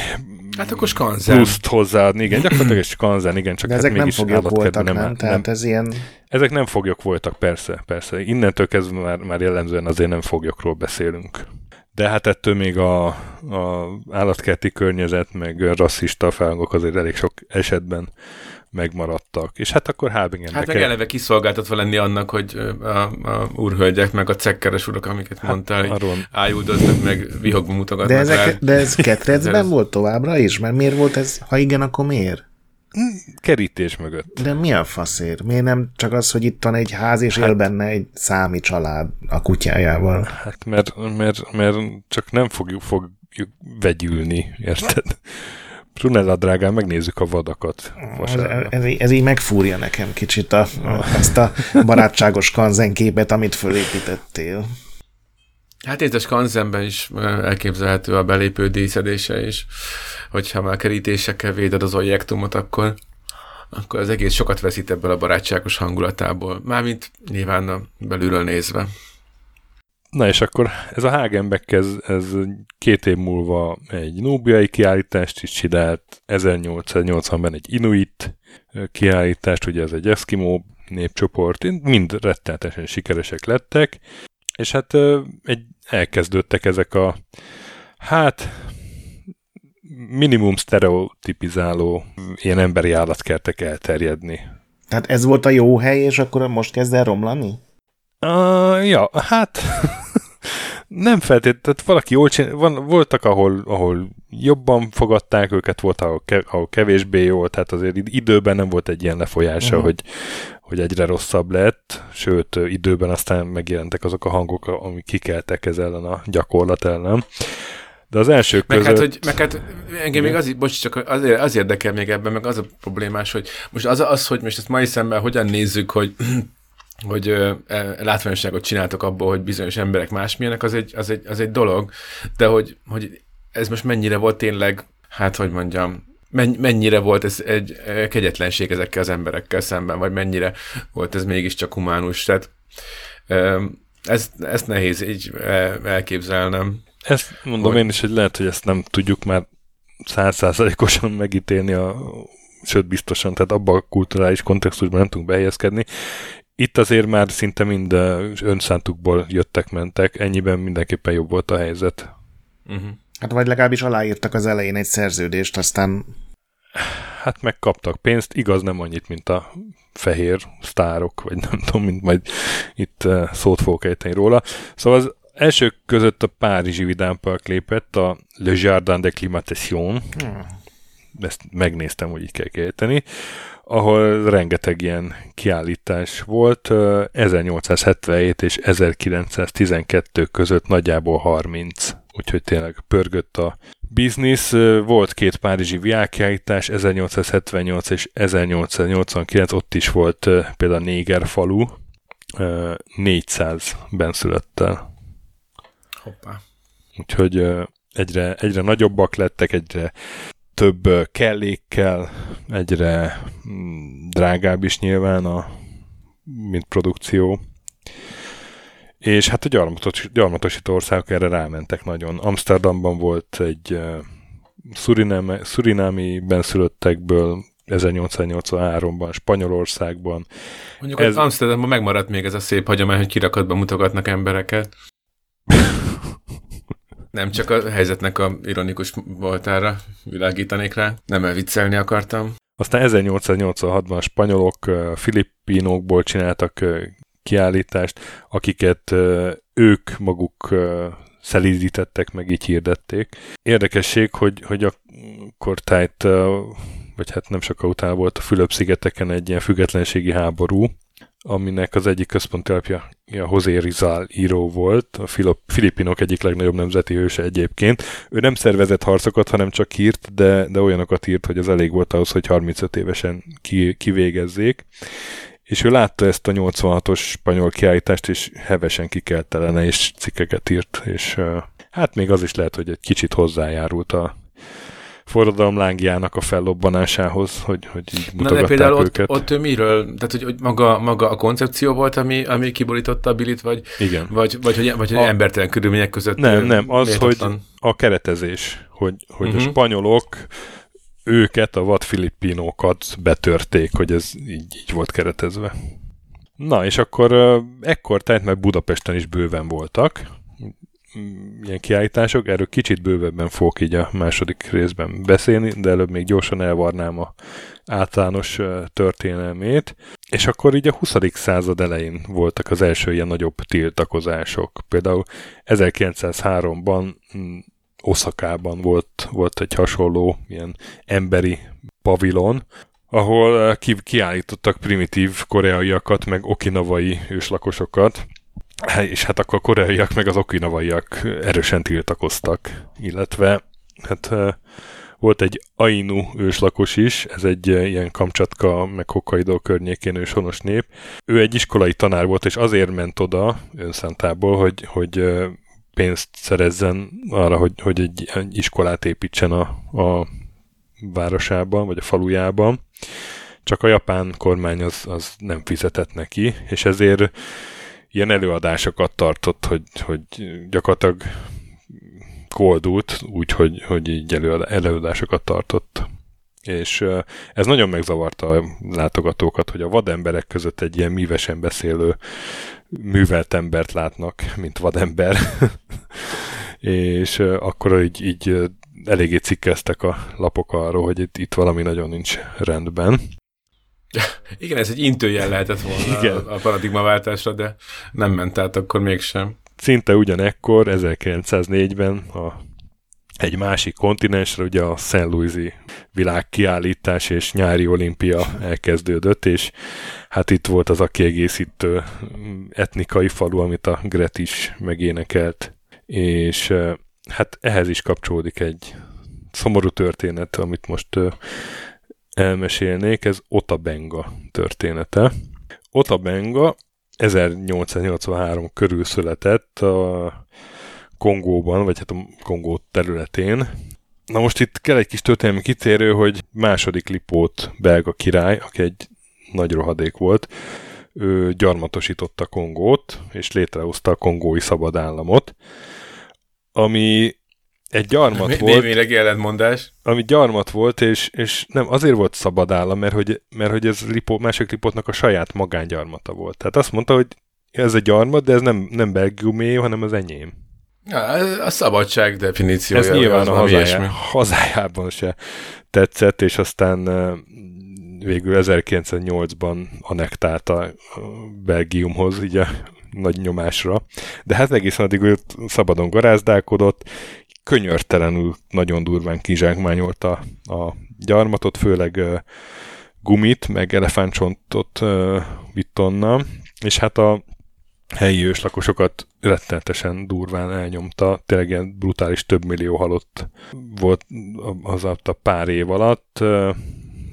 hát akkor skanzen. Pluszt hozzáadni. Igen, gyakorlatilag egy skanzen, igen, csak de hát ezek mégis nem foglyok voltak, nem, nem, tehát ez ilyen... Ezek nem foglyok voltak, persze, persze. Innentől kezdve már, már jellemzően azért nem foglyokról beszélünk. De hát ettől még a, a állatkerti környezet, meg rasszista felhangok azért elég sok esetben megmaradtak. És hát akkor Hábingennek... Hát meg el... eleve kiszolgáltatva lenni annak, hogy a, a úrhölgyek, meg a cekkeres urak, amiket hát, mondtál, arról... ájúldoznak, meg vihogba mutogatnak. De, ezek, de ez ketrecben volt továbbra is? Mert miért volt ez? Ha igen, akkor miért? Kerítés mögött. De mi a faszért? Miért nem csak az, hogy itt van egy ház, és hát, él benne egy számi család a kutyájával? Hát mert, mert, mert csak nem fogjuk, fogjuk vegyülni, érted? Prunella, drágán, megnézzük a vadakat. Ez, ez így megfúrja nekem kicsit a, ezt a barátságos kanzenképet, amit fölépítettél. Hát ez a skanzenben is elképzelhető a belépő díszedése is, hogyha már kerítésekkel véded az objektumot, akkor, akkor az egész sokat veszít ebből a barátságos hangulatából, mármint nyilván a belülről nézve. Na és akkor ez a Hagenbeck, ez, ez két év múlva egy núbiai kiállítást is csinált, ezernyolcszáznyolcvanban egy inuit kiállítást, ugye ez egy eszkimó népcsoport, mind rettenetesen sikeresek lettek, és hát egy, elkezdődtek ezek a hát minimum sztereotipizáló ilyen emberi állatkertek elterjedni. Tehát ez volt a jó hely, és akkor most kezd el romlani? Uh, ja, hát nem feltétlenül, tehát valaki jól csinál, van, voltak, ahol, ahol jobban fogadták őket, volt, ahol, kev, ahol kevésbé jól, tehát azért időben nem volt egy ilyen lefolyása, uh-huh. hogy, hogy egyre rosszabb lett, sőt, időben aztán megjelentek azok a hangok, amik kikeltek ez ellen a gyakorlat ellen. De az első között... Meg hát, hogy, meg hát engem még az, bocs, csak azért, az érdekel még ebben, meg az a problémás, hogy most az, az hogy most ezt mai szemmel hogyan nézzük, hogy... hogy ö, látványosságot csináltak abból, hogy bizonyos emberek másmilyenek, az egy, az egy, az egy dolog, de hogy, hogy ez most mennyire volt tényleg, hát hogy mondjam, mennyire volt ez egy kegyetlenség ezekkel az emberekkel szemben, vagy mennyire volt ez mégiscsak humánus, tehát Ezt, ezt nehéz így elképzelnem. Ezt mondom hogy... én is, hogy lehet, hogy ezt nem tudjuk már száz százalékosan megítélni, a, sőt biztosan, tehát abban a kulturális kontextusban nem tudunk behelyezkedni. Itt azért már szinte mind önszántukból jöttek-mentek, ennyiben mindenképpen jobb volt a helyzet. Uh-huh. Hát vagy legalábbis aláírtak az elején egy szerződést, aztán... Hát megkaptak pénzt, igaz nem annyit, mint a fehér sztárok, vagy nem tudom, mint majd itt szót fogok ejteni róla. Szóval az elsők között a párizsi vidámpark lépett, a Le Jardin de Climatation, hmm. ezt megnéztem, hogy így kell kiejteni, ahol rengeteg ilyen kiállítás volt, ezernyolcszázhetvenhét és ezerkilencszáztizenkettő között nagyjából harminc, úgyhogy tényleg pörgött a biznisz. Volt két párizsi világkiállítás, ezernyolcszázhetvennyolc és ezernyolcszáznyolcvankilenc, ott is volt például Néger falu, négyszáz benszülöttel. Hoppá. Úgyhogy egyre, egyre nagyobbak lettek, egyre több kellékkel, egyre drágább is nyilván a mint produkció. És hát a gyarmatos, gyarmatosító országok erre rámentek nagyon. Amszterdamban volt egy uh, szurinámi benszülöttekből ezernyolcszáznyolcvanháromban, Spanyolországban. Mondjuk ez... Amszterdamban megmaradt még ez a szép hagyomány, hogy kirakatban mutogatnak embereket. Nem csak a helyzetnek a ironikus voltára világítanék rá, nem elviccelni akartam. Aztán ezernyolcszáznyolcvanhatban a spanyolok uh, filippinokból csináltak uh, kiállítást, akiket uh, ők maguk uh, szelídítettek, meg így hirdették. Érdekesség, hogy, hogy akkor tájt, uh, vagy hát nem sokkal utána volt a Fülöp-szigeteken egy ilyen függetlenségi háború, aminek az egyik központtelepje José Rizal író volt, a Filip- Filipinok egyik legnagyobb nemzeti hőse egyébként. Ő nem szervezett harcokat, hanem csak írt, de, de olyanokat írt, hogy az elég volt ahhoz, hogy harmincöt évesen ki, kivégezzék. És ő látta ezt a nyolcvanhatos spanyol kiállítást, és hevesen kikelte lenne, és cikkeket írt, és hát még az is lehet, hogy egy kicsit hozzájárult a forradalom lángjának a fellobbanásához, hogy, hogy így mutogatták. Na, például őket. Ott, ott ő miről? Tehát, hogy, hogy maga, maga a koncepció volt, ami, ami kiborította a bilit, vagy, igen. vagy, vagy, vagy, vagy a, embertelen körülmények között? Nem, nem, az, méltatlan. Hogy a keretezés, hogy, hogy uh-huh. a spanyolok őket, a vad filippinókat betörték, hogy ez így, így volt keretezve. Na, és akkor ekkor, tehát meg Budapesten is bőven voltak ilyen kiállítások, erről kicsit bővebben fogok így a második részben beszélni, de előbb még gyorsan elvarnám a általános történelmét. És akkor így a huszadik század elején voltak az első ilyen nagyobb tiltakozások. Például ezerkilencszázháromban Oszakában volt, volt egy hasonló ilyen emberi pavilon, ahol ki- kiállítottak primitív koreaiakat, meg okinawai őslakosokat, és hát akkor a koreaiak meg az okinawaiak erősen tiltakoztak, illetve hát volt egy ainu őslakos is, ez egy ilyen Kamcsatka meg Hokkaido környékén őshonos nép. Ő egy iskolai tanár volt, és azért ment oda önszántából, hogy, hogy pénzt szerezzen arra, hogy, hogy egy iskolát építsen a, a városában, vagy a falujában. Csak a japán kormány az, az nem fizetett neki, és ezért ilyen előadásokat tartott, hogy, hogy gyakorlatilag koldult, úgyhogy hogy így előadásokat tartott. És ez nagyon megzavarta a látogatókat, hogy a vademberek között egy ilyen mívesen beszélő művelt embert látnak, mint vadember. És akkor így, így eléggé cikkeztek a lapok arról, hogy itt, itt valami nagyon nincs rendben. Igen, ez egy intőjel lehetett volna igen. a paradigmaváltásra, de nem ment át akkor mégsem. Szinte ugyanekkor, ezerkilencszáznégyben a egy másik kontinensre, ugye a Saint Louis-i világkiállítás és nyári olimpia elkezdődött, és hát itt volt az a kiegészítő etnikai falu, amit a Gret is megénekelt, és hát ehhez is kapcsolódik egy szomorú történet, amit most elmesélnék, ez Ota Benga története. Ota Benga ezernyolcszáznyolcvanhárom körül született a Kongóban, vagy hát a Kongó területén. Na most itt kell egy kis történelmi kitérő, hogy második Lipót belga király, aki egy nagy rohadék volt, ő gyarmatosította Kongót, és létrehozta a kongói szabadállamot, ami egy gyarmat mi, volt... Némileg ellentmondás. Ami gyarmat volt, és, és nem, azért volt szabadállam, mert hogy, mert hogy ez Lipó, másik Lipótnak a saját magángyarmata volt. Tehát azt mondta, hogy ez egy gyarmat, de ez nem, nem belgiumé, hanem az enyém. A szabadság definíciója. Ez nyilván a hazájá, hazájában se tetszett, és aztán végül ezerkilencszáznyolcban annektálta Belgiumhoz, így a nagy nyomásra. De hát egészen addig ő szabadon garázdálkodott, könyörtelenül nagyon durván kizsákmányolta a gyarmatot, főleg gumit, meg elefántcsontot vitt onnan, és hát a helyi őslakosokat rettenetesen durván elnyomta, tényleg ilyen brutális, több millió halott volt az a pár év alatt.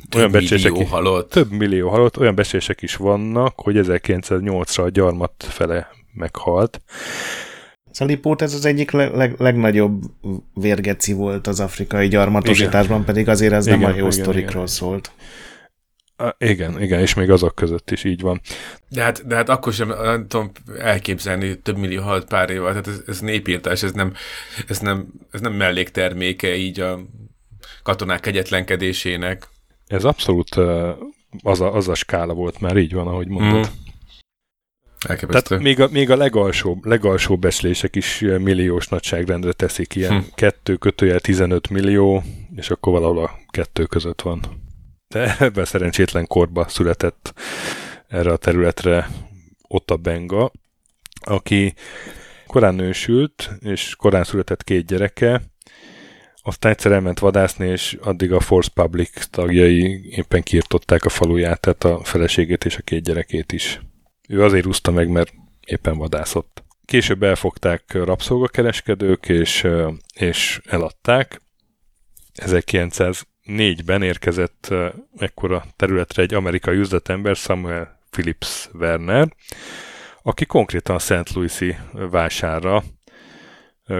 Több millió halott. Több millió halott, olyan beszélések is vannak, hogy ezerkilencszáznyolcra a gyarmat fele meghalt. A Lipót ez az egyik leg, leg, legnagyobb vérgeci volt az afrikai gyarmatosításban, igen. Pedig azért ez igen, nem a jó sztorikról szólt. Igen, igen, és még azok között is így van. De hát, de hát akkor sem nem tudom elképzelni több millió halt pár évvel, tehát ez, ez népírtás, ez nem, ez, nem, ez nem mellékterméke így a katonák kegyetlenkedésének. Ez abszolút az a, az a skála volt már, így van, ahogy mondtad. Mm. Elképesztő. Tehát még a, még a legalsóbb, legalsóbb becslések is milliós nagyságrendre teszik, ilyen hm. kettő kötőjel tizenöt millió, és akkor valahol a kettő között van. De ebben szerencsétlen korba született erre a területre Ota Benga, aki korán ősült, és korán született két gyereke, aztán egyszer elment vadászni, és addig a Force Public tagjai éppen kiirtották a faluját, tehát a feleségét és a két gyerekét is. Ő azért úszta meg, mert éppen vadászott. Később elfogták rabszolgakereskedők, és, és eladták. ezerkilencszáznégyben érkezett ekkora területre egy amerikai üzletember, Samuel Phillips Werner, aki konkrétan a Saint Louis-i vásárra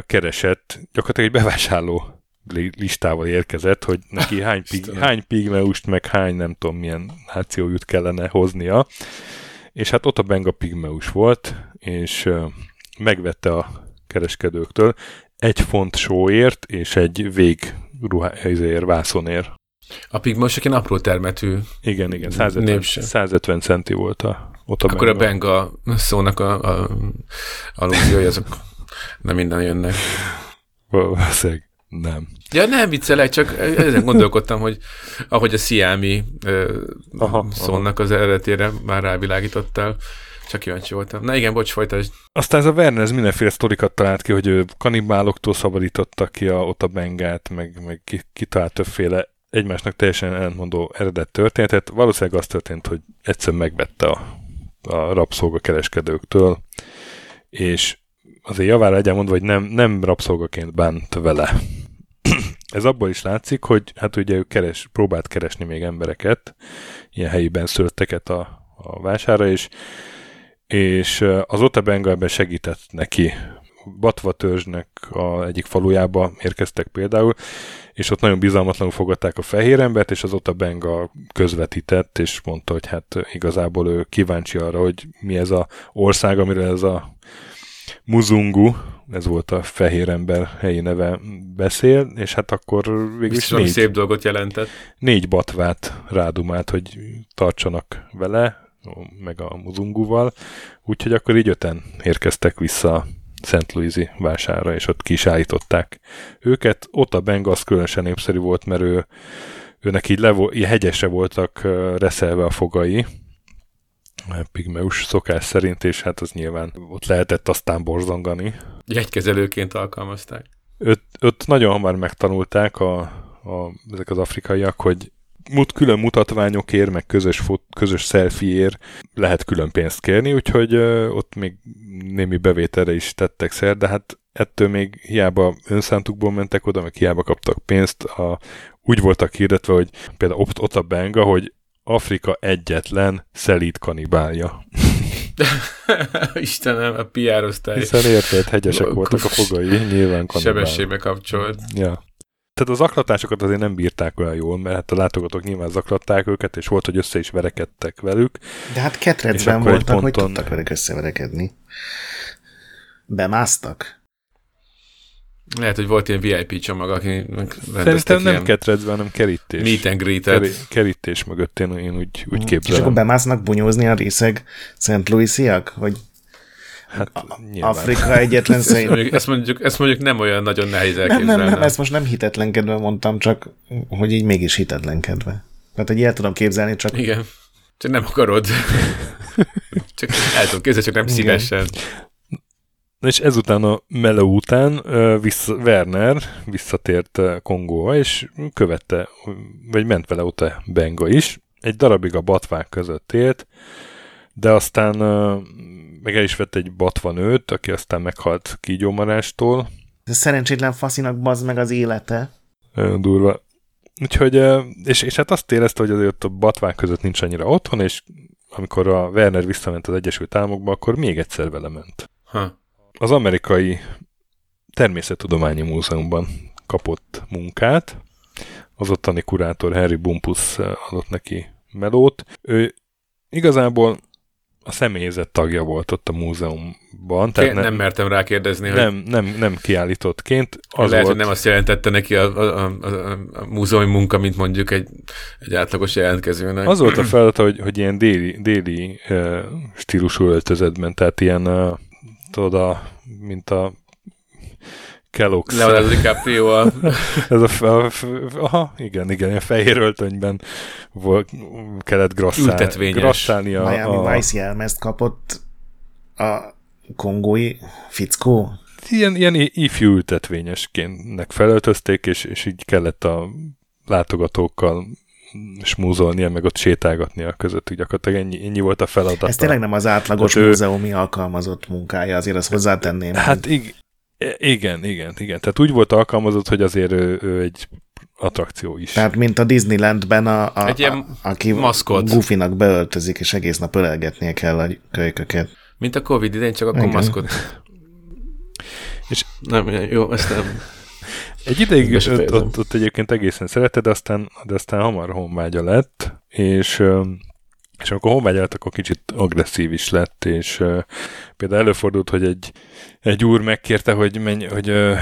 keresett, gyakorlatilag egy bevásárló listával érkezett, hogy neki hány, pig, hány pigmeust, meg hány nem tudom milyen nációjút kellene hoznia. És hát Ota Benga pigmeus volt, és megvette a kereskedőktől egy font sóért és egy vég ruháért, vászonért. A pigmeusok ilyen apró termetű. Igen, igen, százötven centi volt a Ota Benga. Akkor a Benga szónak a, a alúziója, azok nem minden jönnek. Valószínűleg. Nem. Ja, nem viccelek, csak ezen gondolkodtam, hogy ahogy a sziámi szónak az eredetére már rávilágítottál, csak kíváncsi voltam. Na igen, bocs, folytasd. Aztán ez a Werner, ez mindenféle sztorikat talált ki, hogy kanibáloktól szabadította ki a Ota Bengát, meg, meg kitalált többféle egymásnak teljesen ellentmondó eredet történetet. Valószínűleg az történt, hogy egyszer megvette a, a rabszolgakereskedőktől, és azért javára legyen mondva, hogy nem, nem rabszolgaként bánt vele. Ez abból is látszik, hogy hát ugye ő keres, próbált keresni még embereket, ilyen helyi benszülötteket a, a vására, és, és az Ota Benga ebben segített neki. Batva törzsnek a egyik falujába érkeztek például, és ott nagyon bizalmatlanul fogadták a fehér embert, és az Ota Benga közvetített, és mondta, hogy hát igazából ő kíváncsi arra, hogy mi ez az ország, amire ez a Muzungu, ez volt a fehér ember helyi neve, beszél, és hát akkor végülis négy, szép dolgot jelentett. Négy batvát rádumált, hogy tartsanak vele, meg a Muzunguval, úgyhogy akkor így öten érkeztek vissza a Saint Louis-i vásárra, és ott ki is állították őket. Ota Benga az különösen népszerű volt, mert ő, őnek így levo- ilyen hegyesre voltak reszelve a fogai, pigmeus szokás szerint, és hát az nyilván ott lehetett aztán borzongani. Jegykezelőként alkalmazták. Öt, öt nagyon hamar megtanulták a, a, ezek az afrikaiak, hogy mut, külön mutatványokért, meg közös, fot, közös szelfiért lehet külön pénzt kérni, úgyhogy ö, ott még némi bevételre is tettek szert, de hát ettől még hiába önszántukból mentek oda, meg hiába kaptak pénzt. A, úgy voltak hirdetve, hogy például Ota Benga, hogy Afrika egyetlen szelíd kanibálja. Istenem, a pé er osztály. Hiszen érted, hegyesek voltak a fogai, nyilván kanibál. Sebességbe kapcsolt. Ja. tehát az zaklatásokat azért nem bírták olyan jól, mert hát a látogatók nyilván zaklatták őket, és volt, hogy össze is verekedtek velük. De hát ketrecben voltak, ponton... hogy tudtak velük összeverekedni. Bemásztak. Lehet, hogy volt ilyen vé i pé csomag, aki szerintem nem ketrecben, hanem kerítés. Meet and greeted. Kerítés mögött én, én úgy, úgy képzelem. És akkor bemásznak bunyózni a részeg Saint Louisiak, hogy hát, Afrika egyetlen szerint. Ezt mondjuk, ezt mondjuk nem olyan nagyon nehéz elképzelni. Nem, nem, nem, ezt most nem hitetlenkedve mondtam, csak hogy így mégis hitetlenkedve. Tehát, hogy el tudom képzelni, csak... Igen, csak nem akarod. Csak el tudom képzelni, csak nem igen. Szívesen. Na és ezután a meló után vissza, Werner visszatért Kongóba, és követte, vagy ment vele Ota Benga is. Egy darabig a batvák között élt, de aztán meg el is vett egy batva nőt, aki aztán meghalt kígyómarástól. Ez szerencsétlen faszinak bazd meg az élete. Nagyon durva. Úgyhogy, és, és hát azt érezte, hogy azért a batvák között nincs annyira otthon, és amikor a Werner visszament az Egyesült Államokba, akkor még egyszer vele ment. Ha. Az amerikai természettudományi múzeumban kapott munkát. Az ottani kurátor Henry Bumpus adott neki melót. Ő igazából a személyzet tagja volt ott a múzeumban. Tehát nem, nem mertem rá kérdezni, nem, hogy... Nem, nem kiállítottként. Az lehet, volt... hogy nem azt jelentette neki a, a, a, a múzeumi munka, mint mondjuk egy, egy átlagos jelentkezőnek. Az volt a feladata, hogy, hogy ilyen déli, déli stílusú öltözetben, tehát ilyen oda, mint a Kellogg's. Leonardo DiCaprio-val. Ez a, fe, a fe, aha, igen, igen, a fehér öltönyben volt, kellett grasszálni. A, Miami a, Vice jelmezt kapott a kongói fickó. Ilyen, ilyen ifjú ültetvényesként felöltözték, és, és így kellett a látogatókkal smúzolnia, meg ott sétálgatnia között, gyakorlatilag ennyi, ennyi volt a feladat. Ez tényleg nem az átlagos hát múzeumi ő... alkalmazott munkája, azért azt hozzátenném. Hát hogy... ig- igen, igen, igen. Tehát úgy volt alkalmazott, hogy azért ő, ő egy attrakció is. Tehát mint a Disneylandben, a, a, egy ilyen a, aki maszkot. Goofy-nak beöltözik, és egész nap ölelgetnie kell a kölyköket. Mint a Covid idején, csak akkor igen. Maszkot. És nem, jó, ezt nem... Egy ideig ott, ott, ott egyébként egészen szereted, de aztán, de aztán hamar honvágya lett, és, és amikor honvágya lett, akkor kicsit agresszív is lett, és uh, például előfordult, hogy egy, egy úr megkérte, hogy, menj, hogy uh,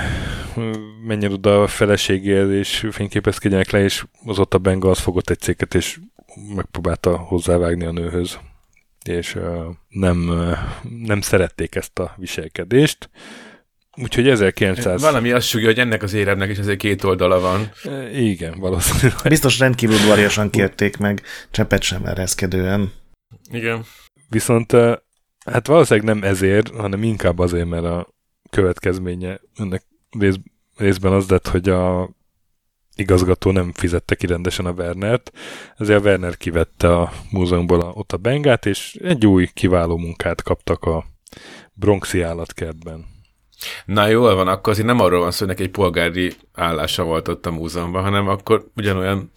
menjen oda a feleségéhez, és fényképezkedjenek le, és az Ota Benga az fogott egy céket, és megpróbálta hozzávágni a nőhöz. És uh, nem, uh, nem szerették ezt a viselkedést. Úgyhogy ezerkilencszáz... Valami azt súgja, hogy ennek az éremnek is azért két oldala van. E, igen, valószínűleg. Biztos rendkívül udvariasan kérték meg, cseppet sem ereszkedően. Igen. Viszont hát valószínűleg nem ezért, hanem inkább azért, mert a következménye ennek rész, részben az lett, hogy a igazgató nem fizette ki rendesen a Wernert, ezért a Werner kivette a múzeumból a, ott a Bengát, és egy új kiváló munkát kaptak a bronxi állatkertben. Na jól van, akkor azért nem arról van szó, hogy neki egy polgári állása volt ott a múzeumban, hanem akkor ugyanolyan...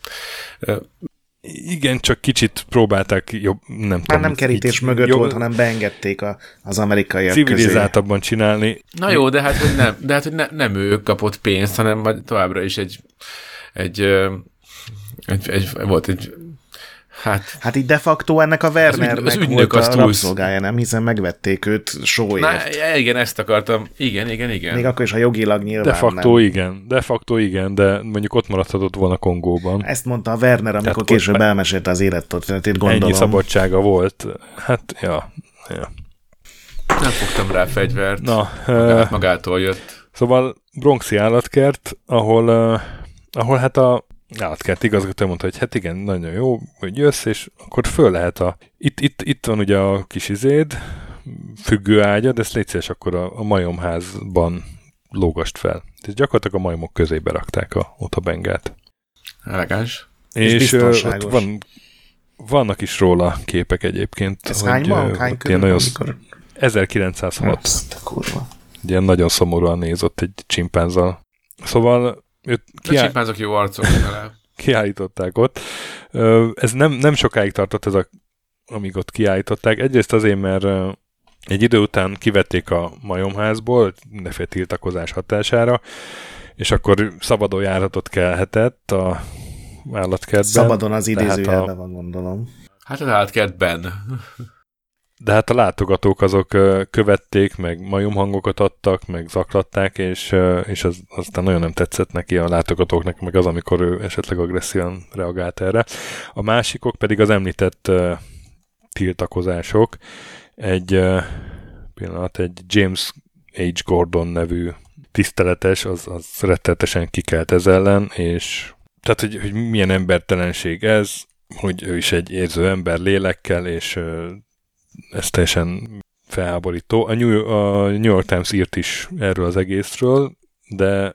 Igen, csak kicsit próbálták jobb, nem Már tudom, nem kerítés mögött jobb, volt, hanem beengedték a, az amerikaiak közé. Civilizáltabban csinálni. Na jó, de hát, hogy nem, de hát, hogy ne, nem ő kapott pénzt, hanem továbbra is egy... egy, egy, egy volt egy... Hát, hát így de facto ennek a Wernernek volt a rabszolgája, nem? Hiszen megvették őt sóért. Na, igen, ezt akartam. Igen, igen, igen. Még akkor is, ha jogilag nyilván de facto nem. Igen, de facto igen, de mondjuk ott maradhatott volna Kongóban. Ezt mondta a Werner, amikor tehát később ott... elmesélte az élettörténetét, gondolom. Ennyi szabadsága volt. Hát, ja. ja. Nem fogtam rá fegyvert. Na, magát, magától jött. Szóval bronxi állatkert, ahol, ahol hát a állatkert igazgató mondta, hogy hát igen, nagyon jó, hogy jössz, és akkor föl lehet a... Itt, itt, itt van ugye a kis izéd, függő ágyad, ezt légy szíves, akkor a, a majomházban lógast fel. És gyakorlatilag a majomok közébe rakták a Ota Bengát. Elegáns. És, és biztonságos. Ott van, vannak is róla képek egyébként. Ez hányban? Hány körül? ezerkilencszázhat. Hát, kurva. Ilyen nagyon szomorúan nézott egy csimpánzzal. Szóval kiáll... A jó arcok kiállították ott. Ez nem, nem sokáig tartott, ez a, amíg ott kiállították. Egyrészt azért, mert egy idő után kivették a majomházból, mindenféle tiltakozás hatására, és akkor szabadon járhatott kelhetett a állatkertben. Szabadon az idézőjelben van, gondolom. Hát az állatkertben. De hát a látogatók azok követték, meg majomhangokat adtak, meg zaklatták, és, és az, aztán nagyon nem tetszett neki a látogatóknak, meg az, amikor ő esetleg agresszívan reagált erre. A másikok pedig az említett tiltakozások. Egy pillanat, egy James H. Gordon nevű tiszteletes, az, az rettenetesen kikelt ez ellen, és tehát, hogy, hogy milyen embertelenség ez, hogy ő is egy érző ember lélekkel, és ez teljesen felháborító. A New, a New York Times írt is erről az egészről, de,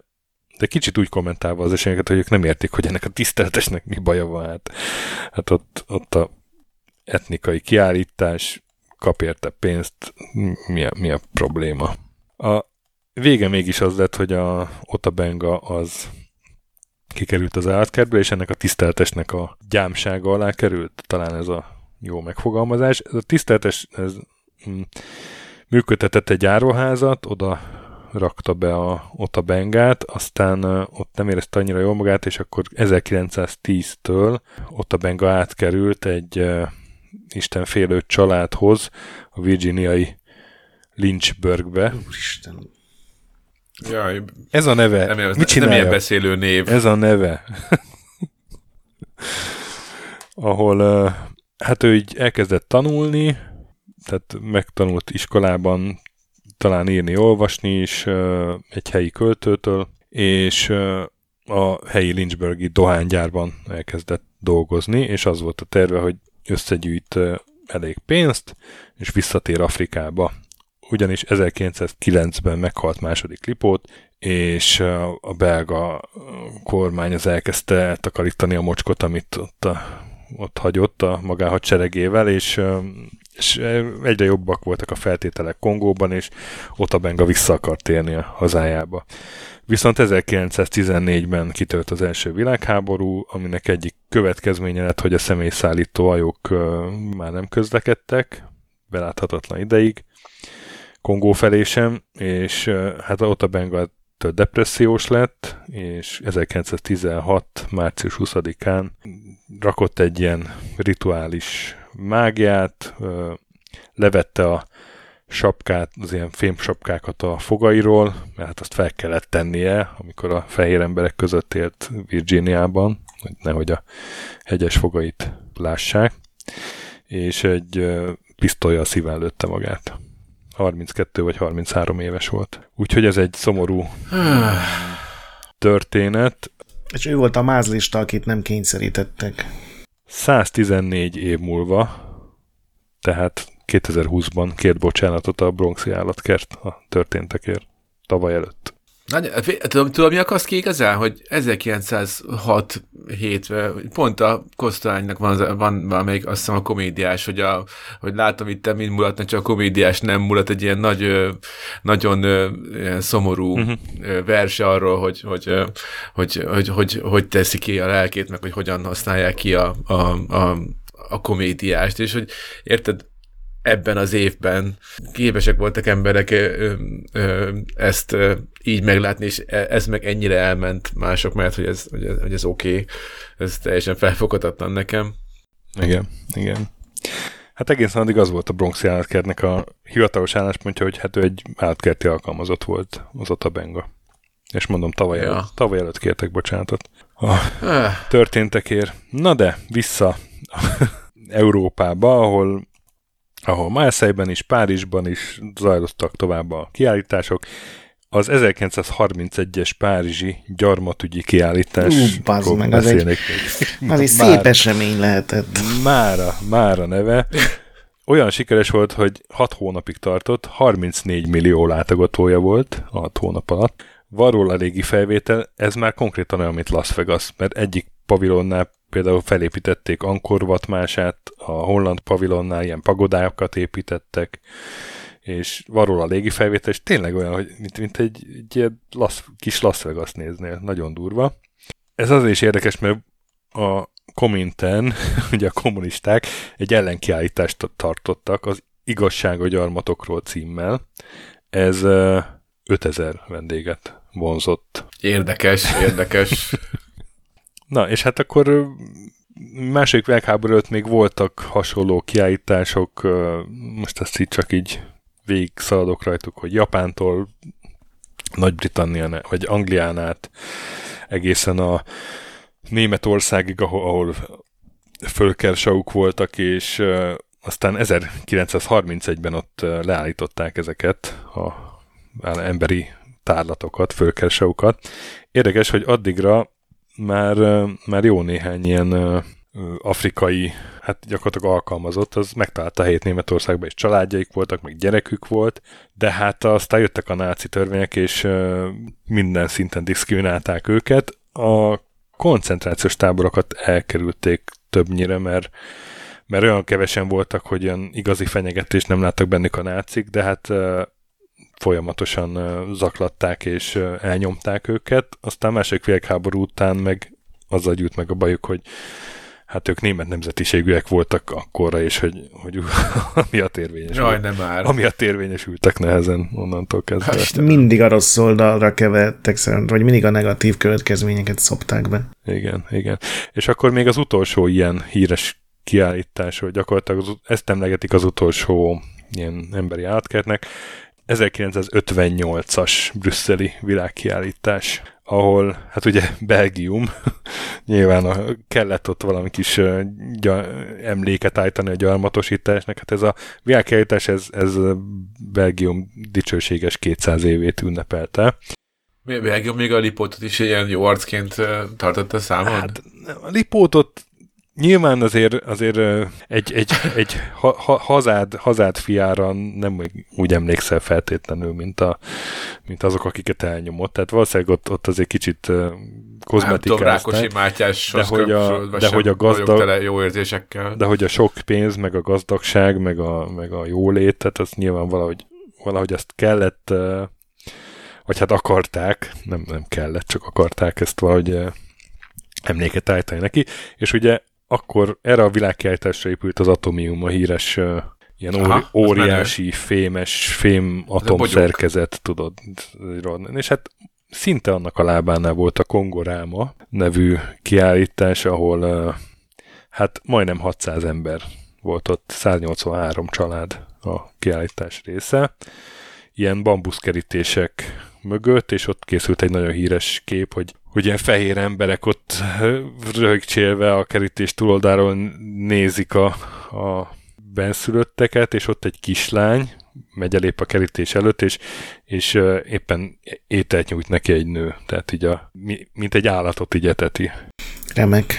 de kicsit úgy kommentálva az eseményeket, hogy ők nem értik, hogy ennek a tiszteletesnek mi baja van. Hát, hát ott, ott a etnikai kiállítás, kap érte pénzt, mi a, mi a probléma. A vége mégis az lett, hogy a Ota Benga az kikerült az állatkertbe, és ennek a tiszteletesnek a gyámsága alá került, talán ez a jó megfogalmazás. Ez a tiszteletes ez, mm, működtetett egy áruházat, oda rakta be a Ota Bengát, aztán uh, ott nem érezte annyira jól magát, és akkor ezerkilencszáztíztől Ota Benga átkerült egy uh, istenfélő családhoz a virginiai Lynchburgbe. Úristen. Jaj, ez a neve. Nem, ez Mit nem ilyen beszélő név. Ez a neve. Ahol uh, hát ő így elkezdett tanulni, tehát megtanult iskolában talán írni, olvasni is egy helyi költőtől, és a helyi Lynchburgi dohánygyárban elkezdett dolgozni, és az volt a terve, hogy összegyűjt elég pénzt, és visszatér Afrikába. Ugyanis ezerkilencszázkilencben meghalt második Lipót, és a belga kormány az elkezdte eltakarítani a mocskot, amit ott a ott hagyott a magánhadseregével, és, és egyre jobbak voltak a feltételek Kongóban, és Ota Benga vissza akart térni a hazájába. Viszont ezerkilencszáztizennégyben kitört az első világháború, aminek egyik következménye lett, hogy a személyszállító hajók már nem közlekedtek, beláthatatlan ideig, Kongó felé sem, és hát Ota Benga depressziós lett, és ezerkilencszáztizenhat. március huszadikán rakott egy ilyen rituális mágiát, levette a sapkát, az ilyen fémsapkákat a fogairól, mert hát azt fel kellett tennie, amikor a fehér emberek között élt Virginiában, hogy nehogy a hegyes fogait lássák, és egy pisztollyal szíván lőtte magát. harminckettő vagy harminchárom éves volt. Úgyhogy ez egy szomorú történet. És ő volt a mázlista, akit nem kényszerítettek. száztizennégy év múlva, tehát kétezerhúszban kért bocsánatot a bronxi állatkert a történtekért tavaly előtt. Tudom, tudom, mi akarsz ki igazán, hogy ezerkilencszázhat-hétben pont a Kosztolánynak van, az, van valamelyik, azt hiszem a komédiás, hogy, a, hogy látom itt, mind mulatna, csak a komédiás nem mulat, egy ilyen nagy, nagyon ilyen szomorú uh-huh. vers arról, hogy hogy, hogy, hogy, hogy, hogy hogy teszi ki a lelkét, meg hogy hogyan használják ki a, a, a, a komédiást, és hogy érted, ebben az évben képesek voltak emberek ö, ö, ezt ö, így meglátni, és ez meg ennyire elment mások, mert hogy ez, hogy ez, hogy ez oké, okay. Ez teljesen felfoghatatlan nekem. Igen, igen. Hát egészen addig az volt a bronxi állatkertnek a hivatalos álláspontja, hogy hát ő egy állatkerti alkalmazott volt, az Ota Benga. És mondom, tavaly, ja. előtt, tavaly előtt kértek bocsánatot a történtekért. Na de, vissza Európába, ahol ahol Marseille-ben is, Párizsban is zajlottak tovább a kiállítások. Az ezerkilencszázharmincegyes párizsi gyarmatügyi kiállításról beszélnék. Az egy, az egy szép már, esemény lehetett. Mára, mára neve. Olyan sikeres volt, hogy hat hónapig tartott, harmincnégy millió látogatója volt hat hónap alatt. Van róla régi felvétel, ez már konkrétan olyan, mint Las Vegas, mert egyik pavilonnál például felépítették Angkor vatmását, a holland pavilonnál ilyen pagodákat építettek, és van róla a légifelvétel, és tényleg olyan, hogy mint, mint egy, egy ilyen lasz, kis Las Vegas néznél, nagyon durva. Ez azért is érdekes, mert a Komintern, ugye a kommunisták egy ellenkiállítást tartottak az Igazság a gyarmatokról címmel. Ez ötezer vendéget vonzott. Érdekes, érdekes. Na, és hát akkor második világháború előtt még voltak hasonló kiállítások, most ezt így csak így végig szaladok rajtuk, hogy Japántól Nagy-Britannián, vagy Anglián át egészen a Németországig, ahol, ahol fölkersauk voltak, és aztán ezerkilencszázharmincegyben ott leállították ezeket az emberi tárlatokat, fölkersaukat. Érdekes, hogy addigra már, már jó néhány ilyen afrikai, hát gyakorlatilag alkalmazott, az megtalálta helyét Németországban, és családjaik voltak, meg gyerekük volt, de hát aztán jöttek a náci törvények, és minden szinten diszkriminálták őket. A koncentrációs táborokat elkerülték többnyire, mert mert olyan kevesen voltak, hogy ilyen igazi fenyegetést nem láttak bennük a nácik, de hát folyamatosan zaklatták és elnyomták őket. Aztán második világháború után meg azzal gyűjt meg a bajuk, hogy hát ők német nemzetiségűek voltak akkorra, és hogy, hogy amiatt érvényesültek. Jaj, nem már. Amiatt érvényesültek nehezen onnantól kezdve. Hát, mindig a rossz oldalra kevertek szerint, vagy mindig a negatív következményeket szopták be. Igen, igen. És akkor még az utolsó ilyen híres kiállítás, hogy gyakorlatilag ezt emlegetik az utolsó ilyen emberi állatkertnek. ezerkilencszázötvennyolcas brüsszeli világkiállítás, ahol, hát ugye Belgium, nyilván a, kellett ott valami kis gya, emléket állítani a gyarmatosításnak. Hát ez a világkiállítás, ez, ez Belgium dicsőséges kétszáz évét ünnepelte. Belgium még a Lipótot is ilyen jó arcként tartotta számon? Hát a Lipótot nyilván azért, azért egy, egy, egy ha, ha, hazád, hazád fiára nem úgy emlékszel feltétlenül, mint, a, mint azok, akiket elnyomott. Tehát valószínűleg ott, ott azért kicsit kozmetikázták, de hogy a, de hogy a gazdag, jó érzésekkel. De hogy a sok pénz, meg a gazdagság, meg a, meg a jólét, tehát az nyilván valahogy, valahogy ezt kellett, vagy hát akarták, nem, nem kellett, csak akarták ezt valahogy emléket állítani neki, és ugye akkor erre a világkiállításra épült az Atomium, a híres uh, ilyen Aha, óriási, fémes, fém atomszerkezet, tudod. És hát szinte annak a lábánál volt a Kongoráma nevű kiállítás, ahol uh, hát majdnem hatszáz ember volt ott, száznyolcvanhárom család a kiállítás része. Ilyen bambuszkerítések mögött, és ott készült egy nagyon híres kép, hogy hogy ilyen fehér emberek ott röhögcsélve a kerítés túloldáról nézik a, a benszülötteket, és ott egy kislány megy elép a kerítés előtt, és, és éppen ételt nyújt neki egy nő. Tehát így a, mint egy állatot így eteti. Remek.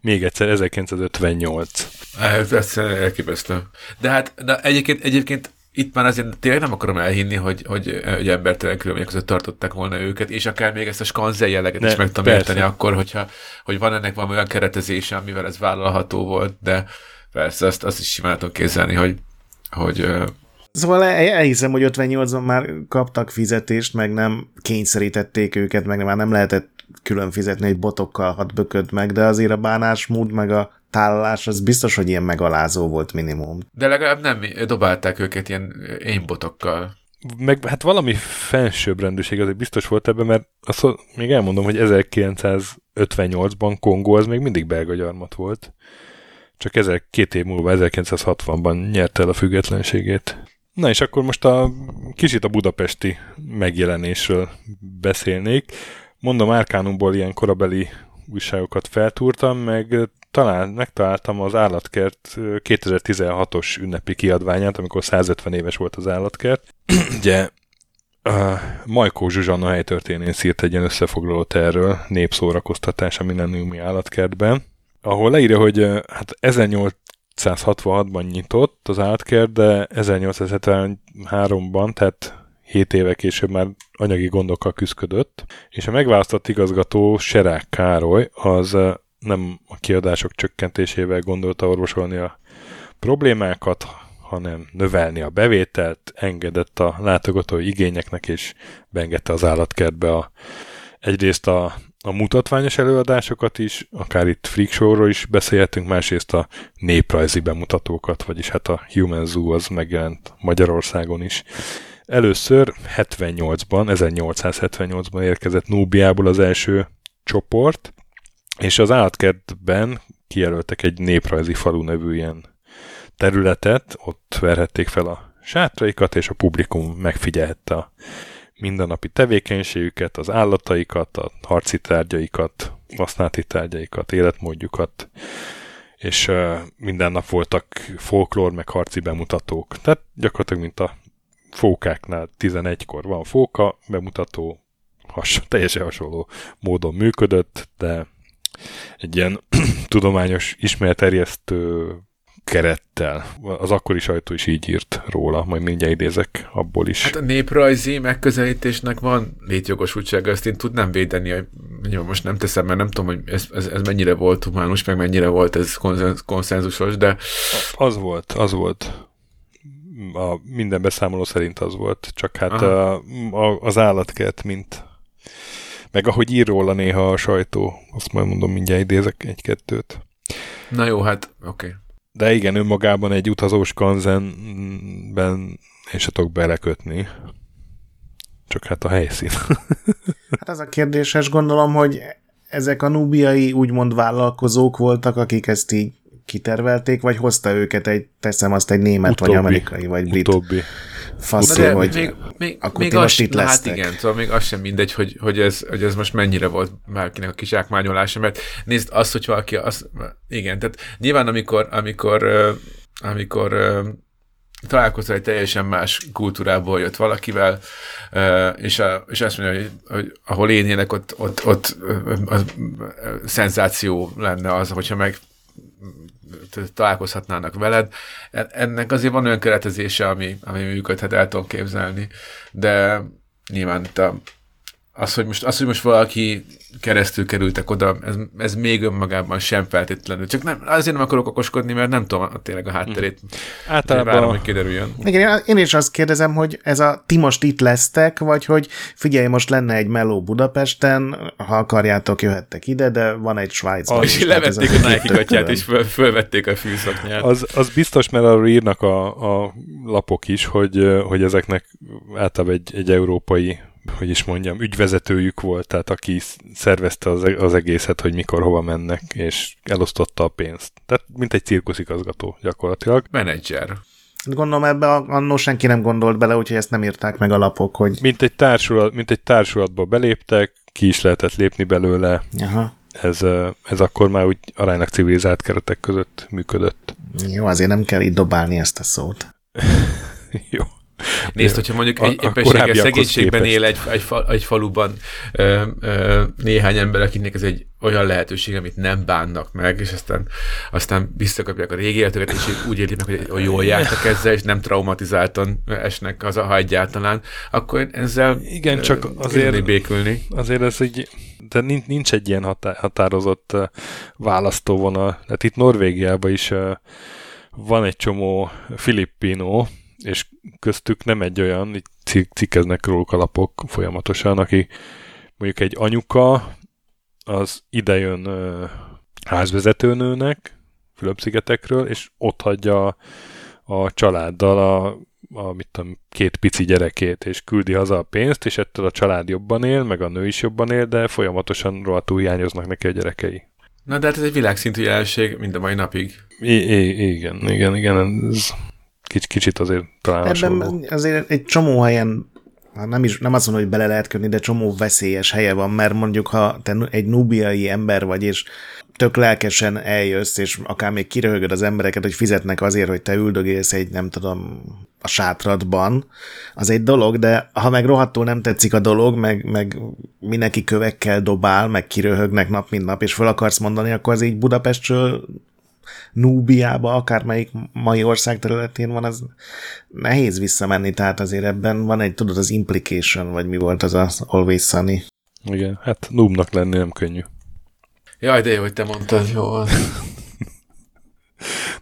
Még egyszer, ezerkilencszázötvennyolc. Ez, ez elképesztő. De hát de egyébként, egyébként itt már azért tényleg nem akarom elhinni, hogy, hogy, hogy embertelen körülmények között tartották volna őket, és akár még ezt a skanzen jelleget ne, is meg tudom érteni akkor, hogyha, hogy van ennek valami olyan keretezése, amivel ez vállalható volt, de persze azt, azt is simán tudom képzelni, hogy... hogy szóval elhiszem, hogy ötvennyolcban már kaptak fizetést, meg nem kényszerítették őket, meg már nem lehetett külön fizetni, hogy botokkal hat bököd meg, de azért a bánásmód, meg a tálalás, az biztos, hogy ilyen megalázó volt minimum. De legalább nem dobálták őket ilyen énbotokkal. Meg hát valami felsőbbrendűség azért biztos volt ebben, mert azt még elmondom, hogy ezerkilencszázötvennyolcban Kongó az még mindig belga gyarmat volt. Csak ezer, két év múlva, ezerkilencszázhatvanban nyerte el a függetlenségét. Na és akkor most a kicsit a budapesti megjelenésről beszélnék. Mondom, Arcánumból ilyen korabeli újságokat feltúrtam, meg talán megtaláltam az állatkert kétezer-tizenhatos ünnepi kiadványát, amikor százötven éves volt az állatkert. Ugye uh, Majkó Zsuzsanna helytörténész írt egy ilyen összefoglalót erről, népszórakoztatás a milleniumi állatkertben, ahol leírja, hogy uh, hát ezernyolcszázhatvanhatban nyitott az állatkert, de ezernyolcszázhetvenháromban, tehát hét éve később már anyagi gondokkal küzdött, és a megválasztott igazgató Serák Károly az uh, nem a kiadások csökkentésével gondolta orvosolni a problémákat, hanem növelni a bevételt, engedett a látogatói igényeknek, és beengedte az állatkertbe a, egyrészt a, a mutatványos előadásokat is, akár itt freak showról is beszélhetünk, másrészt a néprajzi bemutatókat, vagyis hát a Human Zoo az megjelent Magyarországon is. Először hetvennyolcban, ezernyolcszázhetvennyolcban érkezett Núbiából az első csoport, és az állatkertben kijelöltek egy néprajzi falu nevű ilyen területet, ott verhették fel a sátraikat, és a publikum megfigyelhette a mindennapi tevékenységüket, az állataikat, a harci tárgyaikat, használati tárgyaikat, életmódjukat, és uh, minden nap voltak folklór, meg harci bemutatók. Tehát gyakorlatilag, mint a fókáknál tizenegykor van fóka bemutató, has, teljesen hasonló módon működött, de egy ilyen tudományos ismeretterjesztő kerettel. Az akkori sajtó is így írt róla, majd mindjárt idézek abból is. Hát a néprajzi megközelítésnek van létjogosultsága, ezt én tudnám védeni, hogy most nem teszem, mert nem tudom, hogy ez, ez, ez mennyire volt humánus, meg mennyire volt ez konszenzusos, de... Az volt, az volt. A minden beszámoló szerint az volt, csak hát a, a, az állatkert, mint... Meg ahogy ír róla néha a sajtó, azt majd mondom, mindjárt idézek egy-kettőt. Na jó, hát oké. Okay. De igen, önmagában egy utazós kanzenben én se tudok belekötni. Csak hát a helyszín. Hát ez a kérdéses, gondolom, hogy ezek a núbiai úgymond vállalkozók voltak, akik ezt így kitervelték, vagy hozta őket egy, teszem azt, egy német, utóbbi, vagy amerikai, vagy brit. Utóbbi. Faszol, hogy még, még, akkor még az, itt lesztek. Hát igen, szóval még az sem mindegy, hogy, hogy, ez, hogy ez most mennyire volt bárkinek a kizsákmányolása, mert nézd azt, hogy valaki az, igen, tehát nyilván amikor, amikor, amikor találkozol egy teljesen más kultúrából jött valakivel, és, a, és azt mondja, hogy, hogy ahol én élek, ott, ott, ott az szenzáció lenne az, hogyha meg találkozhatnának veled. Ennek azért van olyan keretezése, ami, ami működhet, el tudom képzelni. De nyilván az, hogy most, az, hogy most valaki keresztül kerültek oda, ez, ez még önmagában sem feltétlenül. Csak nem, azért nem akarok okoskodni, mert nem tudom tényleg a hátterét. Általában várom, hogy kiderüljön. Igen, én is azt kérdezem, hogy ez a ti most itt lesztek, vagy hogy figyelj, most lenne egy meló Budapesten, ha akarjátok, jöhettek ide, de van egy Svájcban. És is, levették a Nike gatyát, és föl, fölvették a fűszaknyát. Az, az biztos, mert arról írnak a, a lapok is, hogy, hogy ezeknek általában egy, egy európai, hogy is mondjam, ügyvezetőjük volt, tehát aki szervezte az egészet, hogy mikor, hova mennek, és elosztotta a pénzt. Tehát mint egy cirkuszigazgató gyakorlatilag. Menedzser. Gondolom ebbe annó senki nem gondolt bele, úgyhogy ezt nem írták meg a lapok, hogy... Mint egy, társulat, mint egy társulatba beléptek, ki is lehetett lépni belőle. Aha. Ez, ez akkor már úgy aránylag civilizált keretek között működött. Jó, azért nem kell itt dobálni ezt a szót. Jó. Nézd, hogyha mondjuk a, egy éppenséggel szegénységben képest él egy, egy, egy faluban ö, ö, néhány ember, akinek ez egy olyan lehetőség, amit nem bánnak meg, és aztán, aztán visszakapják a régi életüket, és úgy élik meg, hogy jól jártak ezzel, és nem traumatizáltan esnek az, ha egyáltalán, akkor ezzel igen, csak azért békülni. Azért ez egy, de nincs egy ilyen hatá, határozott választóvonal. Hát itt Norvégiában is van egy csomó filippino, és köztük nem egy olyan, így cikkeznek róluk a lapok folyamatosan, aki mondjuk egy anyuka, az idejön ö, házvezetőnőnek Fülöp-szigetekről, és ott hagyja a, a családdal a, a mit tudom, két pici gyerekét, és küldi haza a pénzt, és ettől a család jobban él, meg a nő is jobban él, de folyamatosan rohadtul hiányoznak neki a gyerekei. Na, de hát ez egy világszintű jelenség mind a mai napig. I- I- igen, igen, igen, ez... Kicsit, kicsit azért talán hasonló. Azért egy csomó helyen, nem, is, nem azt mondom, hogy bele lehet kötni, de csomó veszélyes helye van, mert mondjuk, ha te egy núbiai ember vagy, és tök lelkesen eljössz, és akár még kiröhögöd az embereket, hogy fizetnek azért, hogy te üldögélsz egy, nem tudom, a sátradban, az egy dolog, de ha meg rohadtul nem tetszik a dolog, meg, meg mindenki kövekkel dobál, meg kiröhögnek nap, mint nap, és föl akarsz mondani, akkor az így Budapestről Núbiába, akármelyik mai ország területén van, az nehéz visszamenni, tehát azért ebben van egy, tudod, az implication, vagy mi volt az az Always Sunny. Igen, hát noobnak lenni nem könnyű. Jaj, de jó, hogy te mondtad, jó.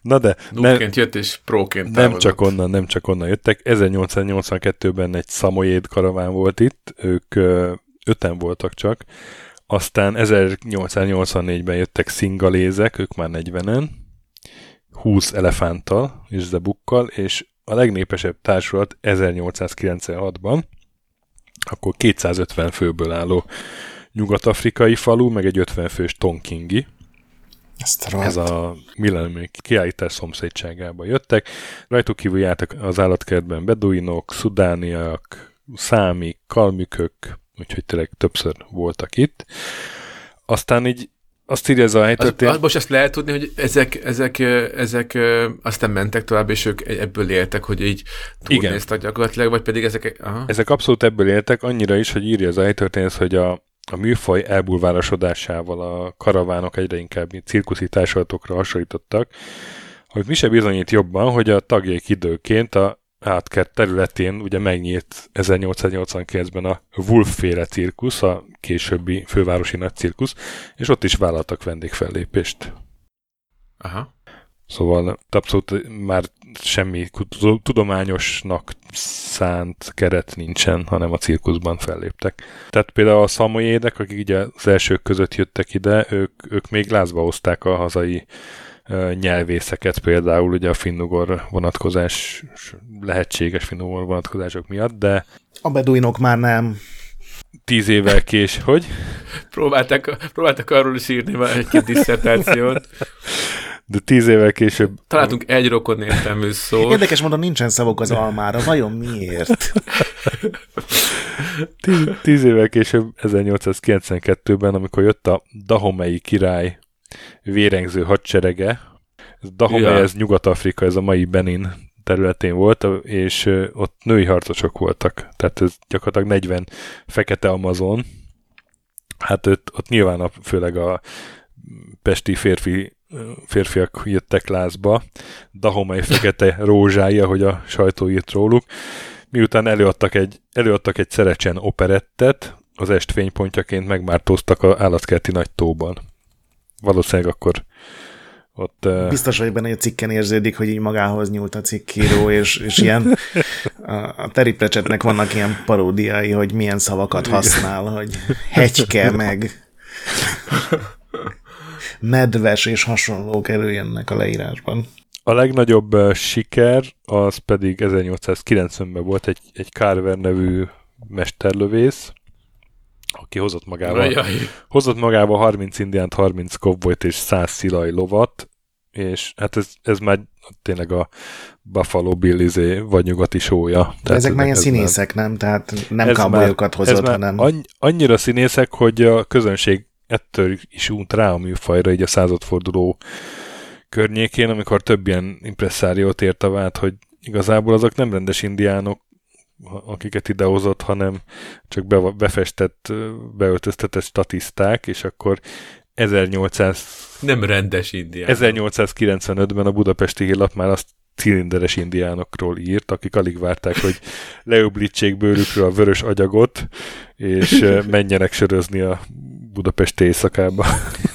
Na de... Noobként jött és próként távozott. Nem csak onnan, nem csak onnan jöttek. ezernyolcszáznyolcvankettőben egy szamoyéd karaván volt itt, ők ö, öten voltak csak, aztán ezernyolcszáznyolcvannégyben jöttek szingalézek, ők már negyvenen, húsz elefánttal és zebukkal, és a legnépesebb társulat ezernyolcszázkilencvenhatban, akkor kétszázötven főből álló nyugat-afrikai falu, meg egy ötven fős tonkingi. Ez a millenniumi kiállítás szomszédságába jöttek. Rajtuk kívül jártak az állatkertben beduinok, szudániak, számik, kalmükök, úgyhogy tényleg többször voltak itt. Aztán így azt írja ez a helytörténet. Az, az most ezt lehet tudni, hogy ezek, ezek, ezek aztán mentek tovább, és ők ebből éltek, hogy így túlnéztak gyakorlatilag, vagy pedig ezek... Aha. Ezek abszolút ebből éltek, annyira is, hogy írja ez a helytörténet, hogy a A műfaj elbulvárosodásával a karavánok egyre inkább cirkuszi társulatokra hasonlítottak, amit mi sem bizonyít jobban, hogy a tagjaik időként a átkert területén ugye megnyílt ezernyolcszáznyolcvankilencben a Wolf-féle cirkusz, a későbbi fővárosi nagy cirkusz, és ott is vállaltak vendégfellépést. Aha. Szóval abszolút már semmi tudományosnak szánt keret nincsen, hanem a cirkuszban felléptek. Tehát például a szamoyédek, akik így az elsők között jöttek ide, ők, ők még lázba hozták a hazai uh, nyelvészeket, például ugye a finnugor vonatkozás, lehetséges finnugor vonatkozások miatt, de... A beduinok már nem... Tíz évvel kés, hogy? Próbáltak, próbáltak arról is írni már egy-két disszertációt. De tíz évvel később... Találtunk egy rokon értelmű szót. Érdekes mondom, nincsen szavuk az almára. Vajon miért? tíz, tíz évvel később, ezernyolcszázkilencvenkettőben, amikor jött a dahomei király vérengző hadserege, Dahomey, ja. Ez Nyugat-Afrika, ez a mai Benin területén volt, és ott női harcosok voltak. Tehát ez gyakorlatilag negyven fekete amazon. Hát ott, ott nyilván a, főleg a pesti férfi férfiak jöttek lázba, Dahomey fekete rózsái, ahogy a sajtó írt róluk. Miután előadtak egy, előadtak egy szerecsen operettet, az est fénypontjaként megmártóztak az állatkerti nagy tóban. Valószínűleg akkor ott... Biztos vagy benne, hogy a cikken érződik, hogy így magához nyúlt a cikkíró, és, és ilyen a Terry Pratchettnek vannak ilyen paródiai, hogy milyen szavakat használ, hogy hegyke meg... medves és hasonlók előjönnek a leírásban. A legnagyobb uh, siker az pedig ezernyolcszázkilencvenben volt egy, egy Carver nevű mesterlövész, aki hozott magával, Ajaj. hozott magával harminc indiánt, harminc kovbolyt és száz szilaj lovat, és hát ez, ez már tényleg a Buffalo Billizé vagy nyugati sója. De ezek már ilyen ez színészek, nem? Tehát nem cowboyokat hozott, hanem... Anny- annyira színészek, hogy a közönség ettől is unt rá a műfajra így a századforduló környékén, amikor több ilyen impresszáriót ért a vád, hogy igazából azok nem rendes indiánok, akiket idehozott, hanem csak befestett, beöltöztetett statiszták, és akkor ezernyolcszáz... Nem rendes indiánok. ezernyolcszázkilencvenötben a Budapesti Hírlap már azt cilinderes indiánokról írt, akik alig várták, hogy leöblítsék bőrükről a vörös agyagot, és menjenek sörözni a Budapest éjszakába.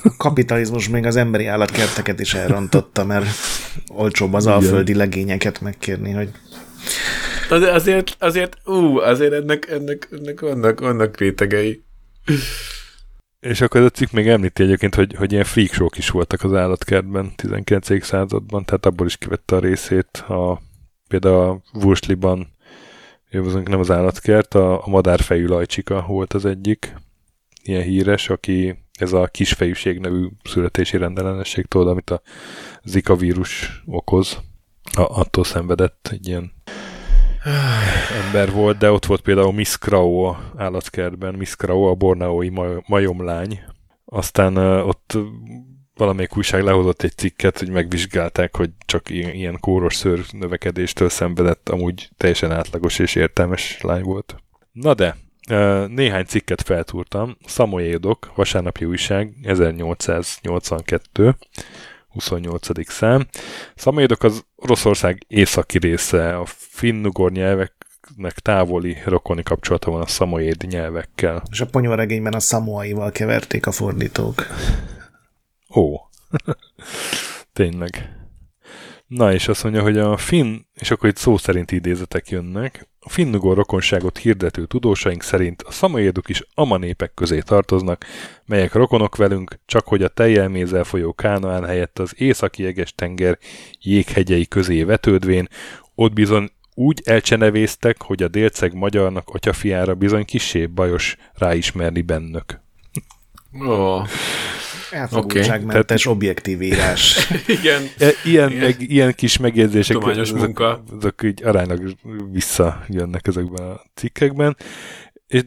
A kapitalizmus még az emberi állatkerteket is elrontotta, mert olcsóbb az alföldi legényeket megkérni, hogy... Az, azért, azért, ú, azért ennek, ennek, ennek vannak, vannak rétegei. És akkor ez a cikk még említi egyébként, hogy, hogy ilyen freak show-k is voltak az állatkertben tizenkilencedik században, tehát abból is kivette a részét. A, például a Wursliban, nem az állatkert, a, a madárfejű lajcsika volt az egyik ilyen híres, aki ez a kisfejűség nevű születési rendellenességtől, amit a Zika vírus okoz, a, attól szenvedett egy ilyen ember volt, de ott volt például Miss Crow állatkertben, Miss Crow, a borneói majomlány. Aztán uh, ott valamelyik újság lehozott egy cikket, hogy megvizsgálták, hogy csak ilyen, ilyen kóros szőr növekedéstől szenvedett, amúgy teljesen átlagos és értelmes lány volt. Na de, uh, néhány cikket feltúrtam. Szamoyédok, vasárnapi újság, ezernyolcszáznyolcvankettő, huszonnyolcadik szám. Szamoyédok az Oroszország északi része, a finnugor nyelveknek távoli rokoni kapcsolata van a szamoyéd nyelvekkel. És a ponyvaregényben a szamoaival keverték a fordítók. Ó, tényleg. Na és azt mondja, hogy a finn, és akkor itt szó szerint idézetek jönnek, a finnugor rokonságot hirdető tudósaink szerint a szamoyédok is ama népek közé tartoznak, melyek rokonok velünk, csak hogy a tejjel mézzel folyó Kánaán helyett az északi jeges tenger jéghegyei közé vetődvén Ott bizony úgy elcsenevésztek, hogy a délceg magyarnak atyafiára bizony kissé bajos ráismerni bennök. Oh. Elfogultságmentes okay. objektív írás. Igen. Ilyen, igen. Meg, ilyen kis megjegyzések, tudományos munka. Azok így aránylag visszajönnek ezekben a cikkekben.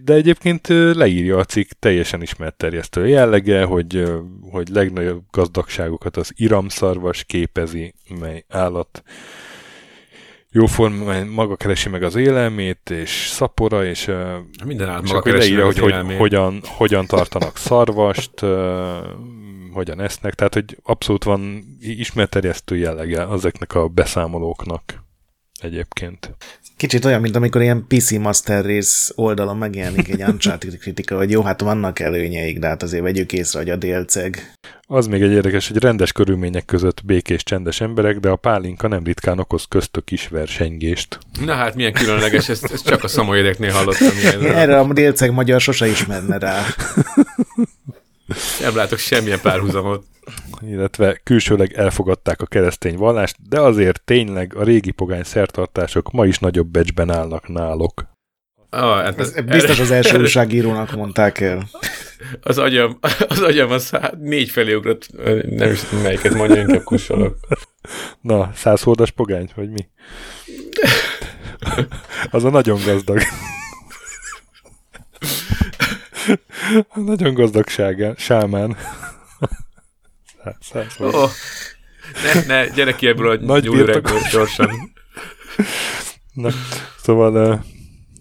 De egyébként leírja a cikk teljesen ismert terjesztő jellege, hogy, hogy legnagyobb gazdagságokat az iramszarvas képezi, mely állat jóformán maga keresi meg az élelmét, és szapora, és minden állat maga keresi meg az hogy, hogy hogyan, hogyan tartanak szarvast, hogyan esznek, tehát hogy abszolút van ismert terjesztő jellege azoknak a beszámolóknak egyébként. Kicsit olyan, mint amikor ilyen pé cé Master Race oldalon megjelenik egy Uncharted kritika, hogy jó, hát vannak előnyeik, de hát azért vegyük észre, hogy a délceg. Az még egy érdekes, hogy rendes körülmények között békés, csendes emberek, de a pálinka nem ritkán okoz köztök kis versengést. Na hát, milyen különleges, ezt, ezt csak a szamojedeknél hallottam. Ilyen. Erre a délceg magyar sose ismerne rá. Nem látok semmilyen párhuzamot. Illetve külsőleg elfogadták a keresztény vallást, de azért tényleg a régi pogány szertartások ma is nagyobb becsben állnak nálok. Ah, hát ez, ez biztos erre, az első erre, újságírónak mondták el. Az agyam az, agyam az hát négy felé ugrott, nem is tudom melyiket mondja, inkább kussolok. Na, százhordas pogány, vagy mi? Az a nagyon gazdag. A nagyon gazdagságán, sámán. Száz, száz oh, ne, ne, gyere ki ebből a nagy gyúlrekkor gyorsan. Na, szóval uh,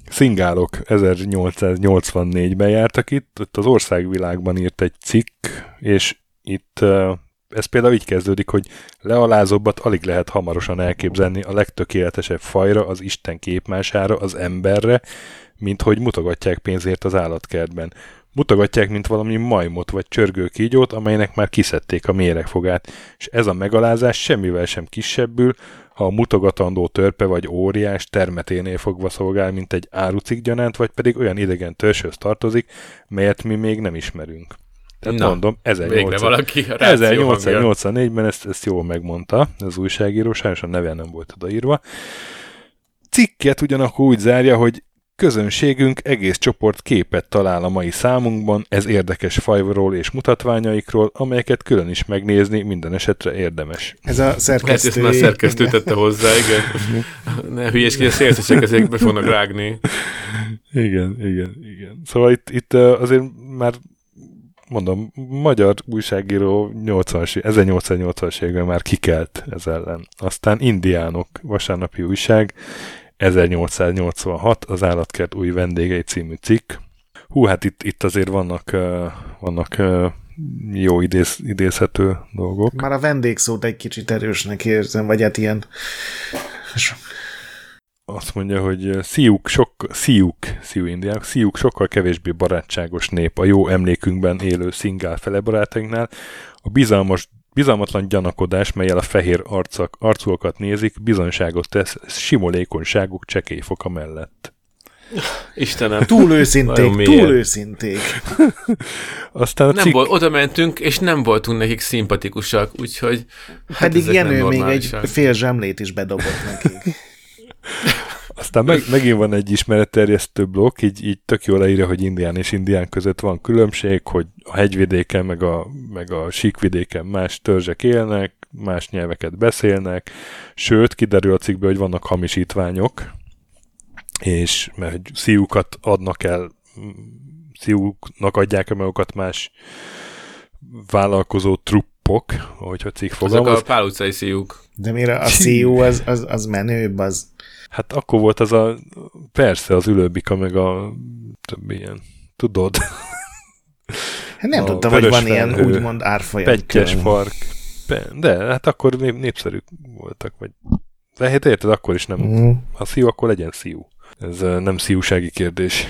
szingálok ezernyolcszáznyolcvannégyben jártak itt, ott az Országvilágban írt egy cikk, és itt uh, ez például így kezdődik, hogy lealázóbbat alig lehet hamarosan elképzelni a legtökéletesebb fajra, az Isten képmására, az emberre, mint hogy mutogatják pénzért az állatkertben. Mutogatják, mint valami majmot vagy csörgőkígyót, amelynek már kiszedték a méregfogát, és ez a megalázás semmivel sem kisebbül, ha a mutogatandó törpe vagy óriás termeténél fogva szolgál, mint egy árucik gyanánt, vagy pedig olyan idegen törzshöz tartozik, melyet mi még nem ismerünk. Tehát na, mondom, ezernyolcszáznyolcvannégyben ezt, ezt jól megmondta, az újságíró, sajnos a neve nem volt odaírva. Cikket ugyanakkor úgy zárja, hogy közönségünk egész csoport képet talál a mai számunkban, ez érdekes fajról és mutatványaikról, amelyeket külön is megnézni minden esetre érdemes. Ez a szerkesztő... Ezt már szerkesztő tette hozzá, igen. Ne hülyeskedj, a széltesek ezek be fognak rágni. Igen, igen, igen. Szóval itt, itt azért már mondom, magyar újságíró ezernyolcszáznyolcvanas években már kikelt ez ellen. Aztán Indiánok, vasárnapi újság, ezernyolcszáznyolcvanhat, az Állatkert új vendégei című cikk. Hú, hát itt, itt azért vannak, vannak jó idéz, idézhető dolgok. Már a vendégszót egy kicsit erősnek érzem, vagy hát ilyen... Azt mondja, hogy szíjuk, sok, szíjuk, szíjú indiánok, szíjuk sokkal kevésbé barátságos nép a jó emlékünkben élő szingál felebarátainknál. A bizalmas Bizalmatlan gyanakodás, melyel a fehér arcak, arcúakat nézik, bizonyságot tesz simolékonyságuk csekély foka mellett. Istenem. Túl őszinték, túl őszinték. Aztán nem cik... volt, oda mentünk, és nem voltunk nekik szimpatikusak, úgyhogy... Hát pedig Jenő még egy fél zsemlét is bedobott nekik. Aztán meg, megint van egy ismeretterjesztő blokk, így, így tök jól leírja, hogy indián és indián között van különbség, hogy a hegyvidéken, meg a, meg a síkvidéken más törzsek élnek, más nyelveket beszélnek, sőt, kiderül a cikkből, hogy vannak hamisítványok, és mert szíjukat adnak el, szíjuknak adják el magukat más vállalkozó truppok, ahogy a cikk fogalmaz. Azok a Pál utcai szíjuk. De mire a szíjú az, az, az menőbb, az... Hát akkor volt az a, persze, az ülőbika, meg a több ilyen, tudod? Hát nem tudtam, hogy van ilyen úgymond árfolyam. Pettyes park. De hát akkor népszerűk voltak, vagy... De hát érted, akkor is nem. Mm. Ha szíjú, akkor legyen szíjú. Ez nem szíjúsági kérdés.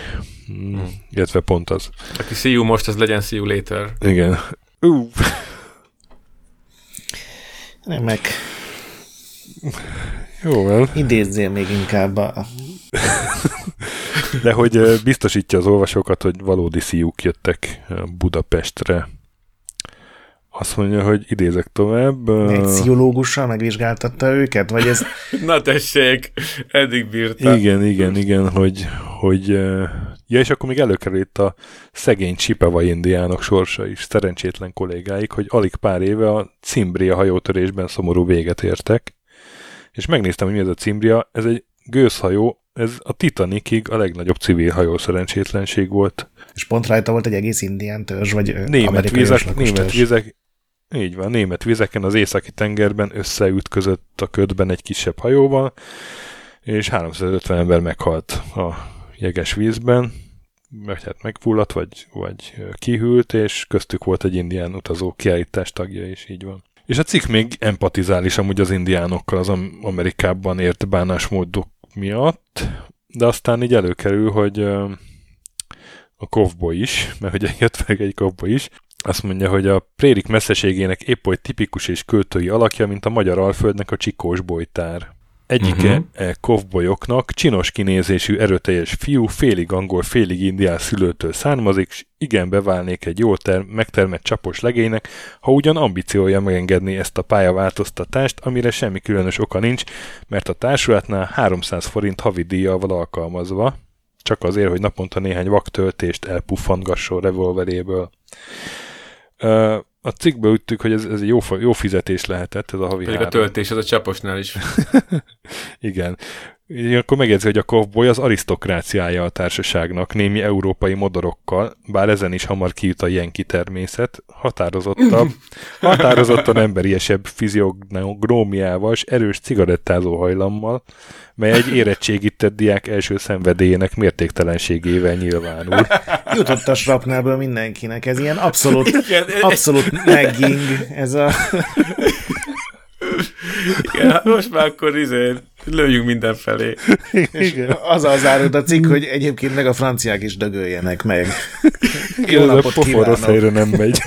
Mm. Mm. Illetve pont az. Aki szíjú most, az legyen szíjú later. Igen. Ú. Remek. Jó van. Idézzél még inkább a... De hogy biztosítja az olvasókat, hogy valódi szíjuk jöttek Budapestre Azt mondja, hogy idézek tovább. Egy pszichológussal megvizsgáltatta őket? Vagy ez... Na tessék, eddig bírtam. Igen, igen, igen, hogy, hogy... Ja, és akkor még előkerül itt a szegény csipeva indiánok sorsa is, szerencsétlen kollégáik, hogy alig pár éve a cimbria hajótörésben szomorú véget értek. És megnéztem, hogy mi ez a cimbria. Ez egy gőzhajó, ez a Titanicig a legnagyobb civil hajó szerencsétlenség volt. És pont rajta volt egy egész indián törzs, vagy német vizek, német vizek, így van, német vizeken az északi tengerben összeütközött a ködben egy kisebb hajóval, és háromszázötven ember meghalt a jeges vízben, mert hát megfulladt, vagy, vagy kihűlt, és köztük volt egy indián utazó kiállítás tagja, és így van. És a cikk még empatizál is amúgy az indiánokkal az Amerikában ért bánásmódok miatt, de aztán így előkerül, hogy a kovboy is, mert ugye jött meg egy kovboy is, azt mondja, hogy a prérik messzeségének épp oly tipikus és költői alakja, mint a magyar alföldnek a csikós bolytár. Egyike uh-huh. e kovbolyoknak csinos kinézésű, erőteljes fiú, félig angol, félig indián szülőtől származik, s igen beválnék egy jól ter- megtermett csapos legénynek, ha ugyan ambíciója megengedni ezt a pályaváltoztatást, amire semmi különös oka nincs, mert a társulatnál háromszáz forint havidíjjal van alkalmazva, csak azért, hogy naponta néhány vaktöltést elpuffangasson revolveréből. A cikkből üttük, hogy ez, ez jó, jó fizetés lehetett, ez a havi három. Pedig a töltés, ez a csaposnál is. Igen. Így akkor megjegyzi, hogy a kovboly az arisztokráciája a társaságnak, némi európai modorokkal, bár ezen is hamar kijut a jenki természet, határozottabb, határozottan emberiesebb fizioggnómiával és erős cigarettázó hajlammal, mely egy érettségített diák első szenvedélyének mértéktelenségével nyilvánul. Jutott a srapnából mindenkinek, ez ilyen abszolút, igen, abszolút nagging, ez a... Igen, most már akkor izé, lőjünk mindenfelé. Azzal zárult a cikk, hogy egyébként meg a franciák is dögöljenek meg. Jó napot kívánok. Nem megy.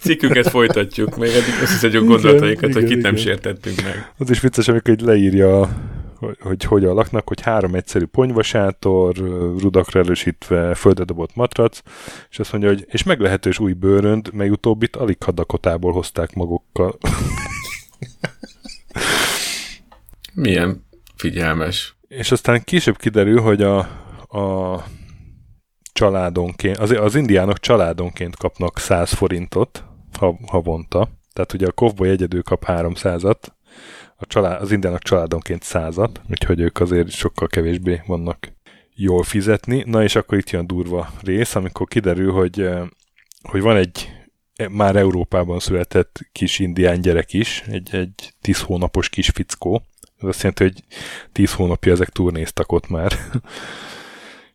Cikkünket folytatjuk, még eddig összeszedjük gondolataikat, hogy kit nem sértettünk meg. Az is vicces, amikor leírja, hogy hogyan laknak, hogy három egyszerű ponyvasátor, rudakra elősítve földre dobott matrac, és azt mondja, hogy és meglehetős új bőrönd, mely utóbbit alig hadakotából hozták magukkal. Milyen figyelmes. És aztán később kiderül, hogy a, a családonként, az, az indiánok családonként kapnak száz forintot havonta. Tehát ugye a kovboly egyedül kap háromszázat, a család, az indiánok családonként százat, úgyhogy ők azért sokkal kevésbé vannak jól fizetni. Na és akkor itt jön durva rész, amikor kiderül, hogy, hogy van egy már Európában született kis indián gyerek is, egy, egy tíz hónapos kis fickó. Ez azt jelenti, hogy tíz hónapja ezek turnéztak ott már.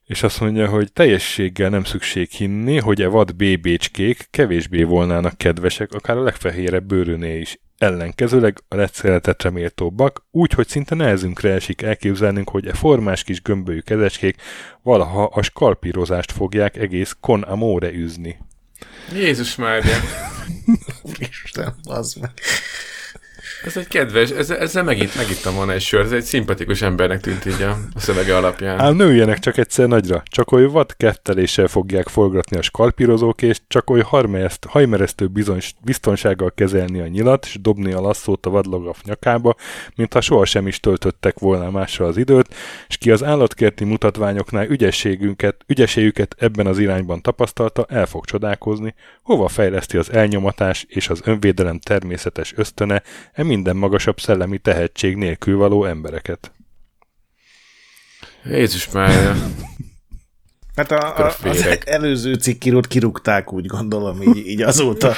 És azt mondja, hogy teljességgel nem szükség hinni, hogy e vad bébécskék kevésbé volnának kedvesek, akár a legfehérebb bőrűnél is. Ellenkezőleg a leszeretetre méltóbbak, úgyhogy szinte nehezünkre esik elképzelnünk, hogy e formás kis gömbölyű kezecskék valaha a skalpírozást fogják egész con amore üzni. Jézus Mária! Isten, bazd meg! Ez egy kedves, ezzel, ezzel megint, megittam volna egy sör, ez egy szimpatikus embernek tűnt így a szövege alapján. Ám nőjenek csak egyszer nagyra, csak oly vad ketteléssel fogják forgatni a skalpírozók, és csak oly hajmeresztő biztonsággal kezelni a nyilat, és dobni a lasszót a vadlagaf nyakába, mintha sohasem is töltöttek volna másra az időt, és ki az állatkerti mutatványoknál ügyességünket, ügyeségüket ebben az irányban tapasztalta, el fog csodálkozni, hova fejleszti az elnyomatás és az önvédelem természetes ösztöne, minden magasabb szellemi tehetség nélkül való embereket. Jézus Mária! Hát a, a, az előző cikkírót kirúgták, úgy gondolom, így, így azóta.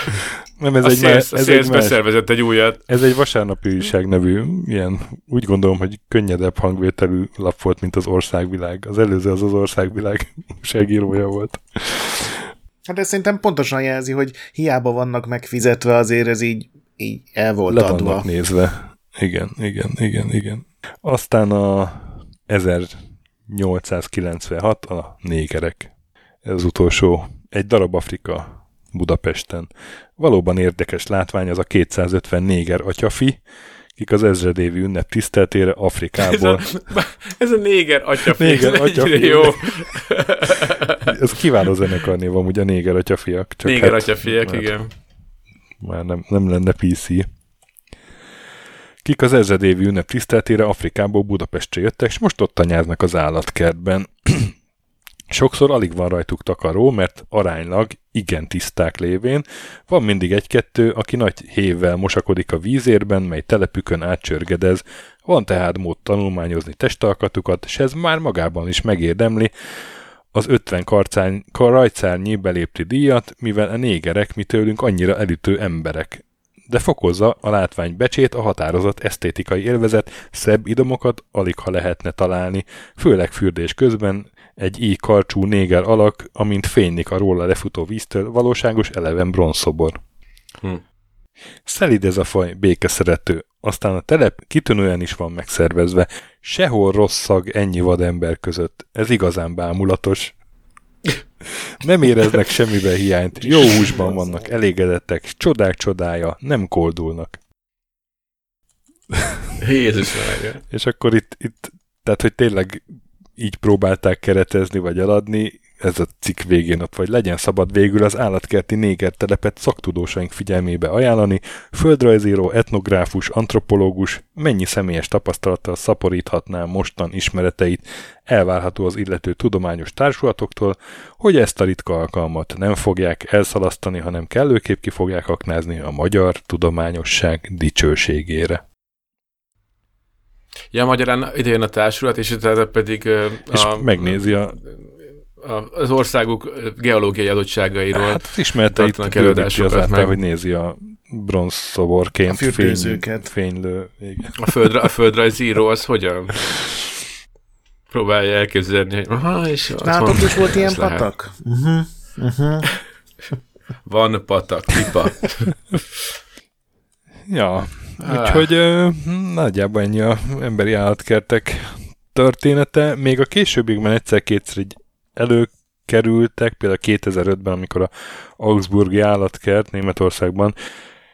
Nem, ez a egy szélsz, más, ez egy beszervezett egy újat. Ez egy vasárnapi újság nevű, ilyen, úgy gondolom, hogy könnyedebb hangvételű lap volt, mint az Országvilág. Az előző az az Országvilág újságírója volt. Hát ez szerintem pontosan jelzi, hogy hiába vannak megfizetve, azért ez így így el volt adva. Le vannak nézve. Igen, igen, igen, igen. Aztán a ezernyolcszázkilencvenhat a négerek. Ez az utolsó. Egy darab Afrika Budapesten. Valóban érdekes látvány az a kétszázötven néger atyafi, kik az ezredévű ünnep tiszteltére Afrikából. Ez a, ez a néger atyafi. Néger atyafi. Jó. Ez kiváló zenekarnév amúgy a néger atyafiak. Néger hát, atyafiak, igen. már nem, nem lenne pé cé. Kik az ezredévi ünnep tiszteletére Afrikából Budapestre jöttek, és most ott tanyáznak az állatkertben. Sokszor alig van rajtuk takaró, mert aránylag igen tiszták lévén van mindig egy-kettő, aki nagy hévvel mosakodik a vízérben, mely telepükön átcsörgedez. Van tehát mód tanulmányozni testalkatukat, s ez már magában is megérdemli az ötven karcány, rajcárnyi belépti díjat, mivel a négerek mi tőlünk annyira elütő emberek. De fokozza a látvány becsét a határozott esztétikai élvezet, szebb idomokat alig ha lehetne találni, főleg fürdés közben egy így karcsú néger alak, amint fénylik a róla lefutó víztől, valóságos eleven bronzszobor. Hm. Szelid ez a faj, békeszerető, aztán a telep kitűnően is van megszervezve. Sehol rossz szag ennyi vadember között. Ez igazán bámulatos. Nem éreznek semmiben hiányt, jó húsban vannak, elégedettek, csodák csodája, nem koldulnak. Jézus várja. És akkor itt, itt, tehát hogy tényleg így próbálták keretezni vagy eladni, ez a cikk végén ott vagy legyen szabad végül az állatkerti néger telepet szaktudósaink figyelmébe ajánlani, földrajzíró, etnográfus, antropológus, mennyi személyes tapasztalattal szaporíthatná mostan ismereteit, elvárható az illető tudományos társulatoktól, hogy ezt a ritka alkalmat nem fogják elszalasztani, hanem kellőképp ki fogják aknázni a magyar tudományosság dicsőségére. Ja, magyarán idejön a társulat, és utána pedig... Uh, és a, megnézi a... az országok geológiai adottságairól. Hát ismerte itt bővíti azáltal, hogy nézi a bronzszoborként fény, fénylő. Igen. A, földra, a földrajzíró az hogyan próbálja elképzelni, hogy aha, és látok, is volt ilyen patak? Uh-huh. Uh-huh. Van patak, pipa. Ja, ah. Úgyhogy ö, nagyjából ennyi a emberi állatkertek története. Még a későbbikben egyszer-kétszer így előkerültek, például kétezer-ötben, amikor a Augsburgi állatkert Németországban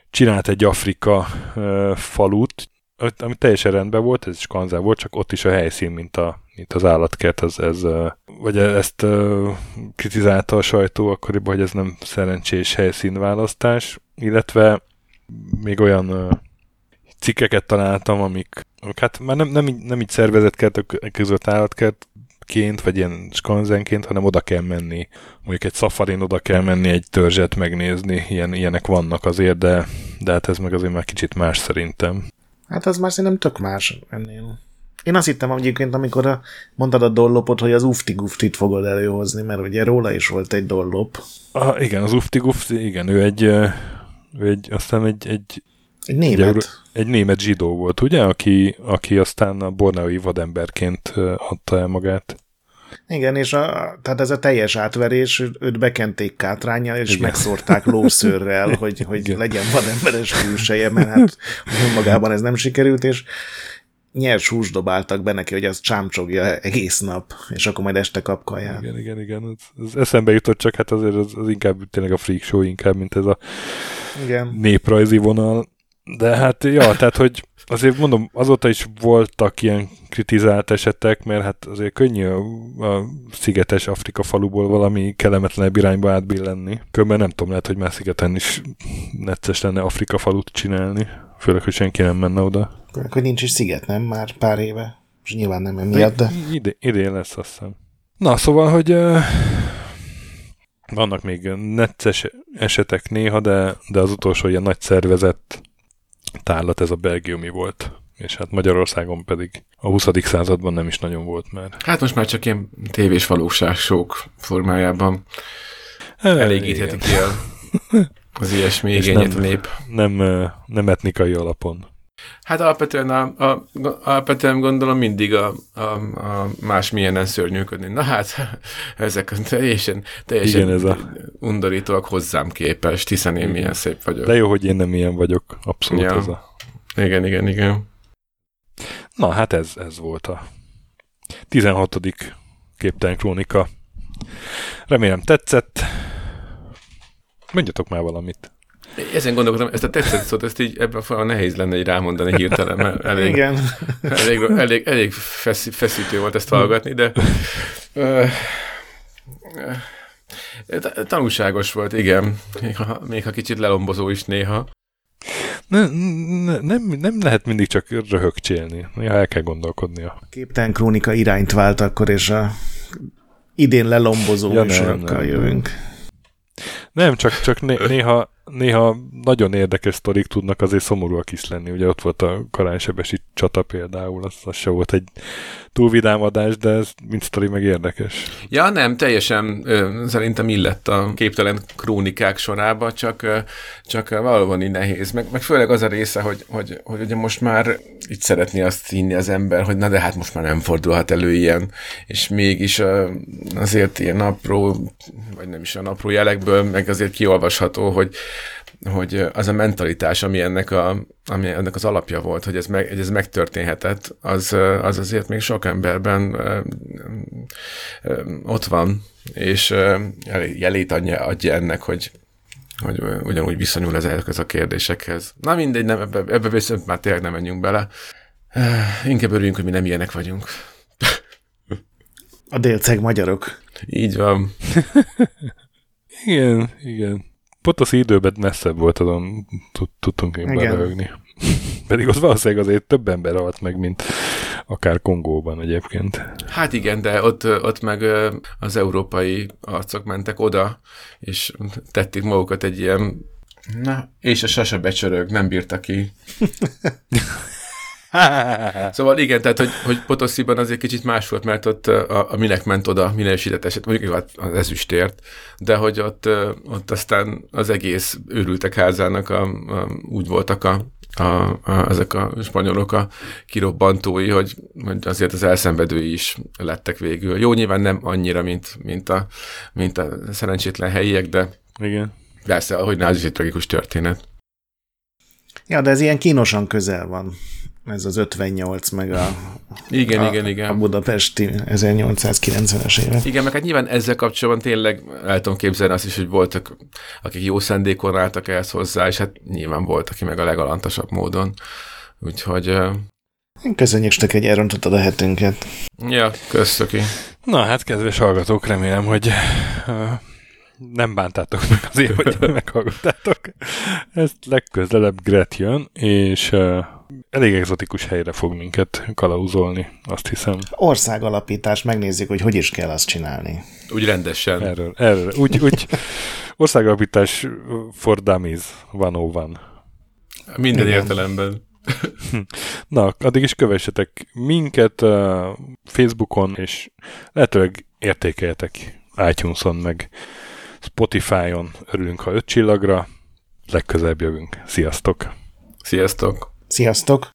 csinált egy Afrika ö, falut, ami teljesen rendben volt, ez is Kanzán volt, csak ott is a helyszín, mint, a, mint az állatkert, ez, ez, vagy ezt ö, kritizálta a sajtó akkoriban, hogy ez nem szerencsés helyszínválasztás, illetve még olyan ö, cikkeket találtam, amik, amik hát már nem, nem, nem így szervezett kertek között állatkert, ként, vagy ilyen skanzenként, hanem oda kell menni. Mondjuk egy szafarin oda kell menni, egy törzset megnézni. Ilyen, ilyenek vannak azért, de, de hát ez meg azért már kicsit más szerintem. Hát az már szerintem tök más ennél. Én azt hittem egyébként, amikor a, mondtad a dollopot, hogy az ufti-guftit fogod előhozni, mert ugye róla is volt egy dollop. Ah, igen, az ufti-gufti, igen, ő egy, ő egy aztán egy... egy Egy német. Egy, egy német zsidó volt, ugye? Aki, aki aztán a borneói vademberként adta el magát. Igen, és a, tehát ez a teljes átverés, őt bekenték kátránnyal, és igen, megszórták lószőrrel, hogy, hogy legyen vademberes külseje, mert hát önmagában ez nem sikerült, és nyers húst dobáltak be neki, hogy az csámcsogja egész nap, és akkor majd este kapkalját. Igen, igen, igen. Ez, ez eszembe jutott, csak hát azért az, az inkább tényleg a freak show inkább, mint ez a igen, néprajzi vonal. De hát, ja, tehát, hogy azért mondom, azóta is voltak ilyen kritizált esetek, mert hát azért könnyű a, a szigetes Afrika faluból valami kellemetlenebb irányba átbillenni. Különben nem tudom, lehet, hogy már szigeten is necces lenne Afrika falut csinálni. Főleg, hogy senki nem menne oda. Főleg, hogy nincs is sziget, nem? Már pár éve. És nyilván nem emiatt, de... Idén, idén lesz, azt hiszem. Na, szóval, hogy... Uh... vannak még necces esetek néha, de, de az utolsó ilyen nagy szervezett tárlat ez a belgiumi volt. És hát Magyarországon pedig a huszadik században nem is nagyon volt már. Hát most már csak ilyen tévés valóságsók formájában elégítheti ki a, az ilyesmi igényet nem, nép. Nem, nem etnikai alapon. Hát alapvetően, a, a, alapvetően gondolom mindig a, a, a más milyenen szörnyűködni. Na hát, ezek teljesen, teljesen igen, ez a... undorítóak hozzám képest, hiszen én milyen szép vagyok. De jó, hogy én nem ilyen vagyok, abszolút ja, ez a... Igen, igen, igen. Na hát ez, ez volt a tizenhatodik Képtelen Krónika. Remélem tetszett. Mondjatok már valamit. Ezen gondolkodom, ezt a tetszett szót, ezt így ebben a formában nehéz lenne így rámondani hirtelen, mert elég, elég, elég, elég feszítő volt ezt hallgatni, de uh, Tanulságos volt, igen. Még ha, még ha kicsit lelombozó is néha. Ne, ne, nem, nem lehet mindig csak röhögcsélni. Néha el kell gondolkodnia. A Képtelen Krónika irányt vált akkor, és a idén lelombozó ja, műsorokkal jövünk. Nem, csak, csak néha, néha nagyon érdekes sztorik tudnak azért szomorúak is lenni. Ugye ott volt a Karánysebesi csata például, az, az se volt egy túlvidám adás, de ez mind sztori meg érdekes. Ja nem, teljesen ö, szerintem illett a Képtelen Krónikák sorába, csak, ö, csak valóban így nehéz. Meg, meg főleg az a része, hogy, hogy, hogy ugye most már így szeretné azt hinni az ember, hogy na de hát most már nem fordulhat elő ilyen, és mégis ö, azért ilyen apró, vagy nem is a apró jelekből, meg azért kiolvasható, hogy hogy az a mentalitás, ami ennek, a, ami ennek az alapja volt, hogy ez, meg, hogy ez megtörténhetett, az, az azért még sok emberben ö, ö, ott van, és ö, jelét adja, adja ennek, hogy, hogy ugyanúgy viszonyul ezekhez a kérdésekhez. Na mindegy, nem, ebbe, ebbe viszont már tényleg nem menjünk bele. Inkább örüljünk, hogy mi nem ilyenek vagyunk. A délceg magyarok. Így van. igen, igen. Pont az időben messzebb volt, azon tudtunk én belőgni. Pedig az valószínűleg azért több ember halt meg, mint akár Kongóban egyébként. Hát igen, de ott, ott meg az európai arcok mentek oda, és tették magukat egy ilyen... Na, és a sasa becsörög, nem bírta ki. Szóval igen, tehát, hogy, hogy Potosziban azért kicsit más volt, mert ott a, a minek ment oda minősített eset, mondjuk az ezüstért, de hogy ott, ott aztán az egész őrültek házának a, a, úgy voltak a, a, a, ezek a spanyolok a kirobbantói, hogy, hogy azért az elszenvedői is lettek végül. Jó, nyilván nem annyira, mint, mint, a, mint a szerencsétlen helyiek, de igen. Persze, ahogy az is egy tragikus történet. Ja, de ez ilyen kínosan közel van. Ez az ötvennyolc, meg a, igen, a, igen, igen. a budapesti ezernyolcszázkilencvenes évek. Igen, meg hát nyilván ezzel kapcsolatban tényleg el tudom képzelni azt is, hogy voltak, akik jó szándékon álltak ehhez hozzá, és hát nyilván volt, aki meg a legalantasabb módon. Úgyhogy... Köszönjük, hogy elrontottad a hetünket. Ja, köszöki. Na hát, kedves hallgatók, remélem, hogy... Nem bántátok meg azért, hogy meghallgattátok. Ezt legközelebb Gret jön, és uh, elég egzotikus helyre fog minket kalauzolni, azt hiszem. Országalapítás, megnézzük, hogy hogy is kell azt csinálni. Úgy rendesen. Erről, erről. Úgy, úgy országalapítás for dummies száz egy. Minden igen. Értelemben. Na, addig is kövessetek minket uh, Facebookon, és lehetőleg értékeljetek iTunes-on, meg Spotify-on. Örülünk, ha öt csillagra. Legközelebb jövünk. Sziasztok! Sziasztok! Sziasztok!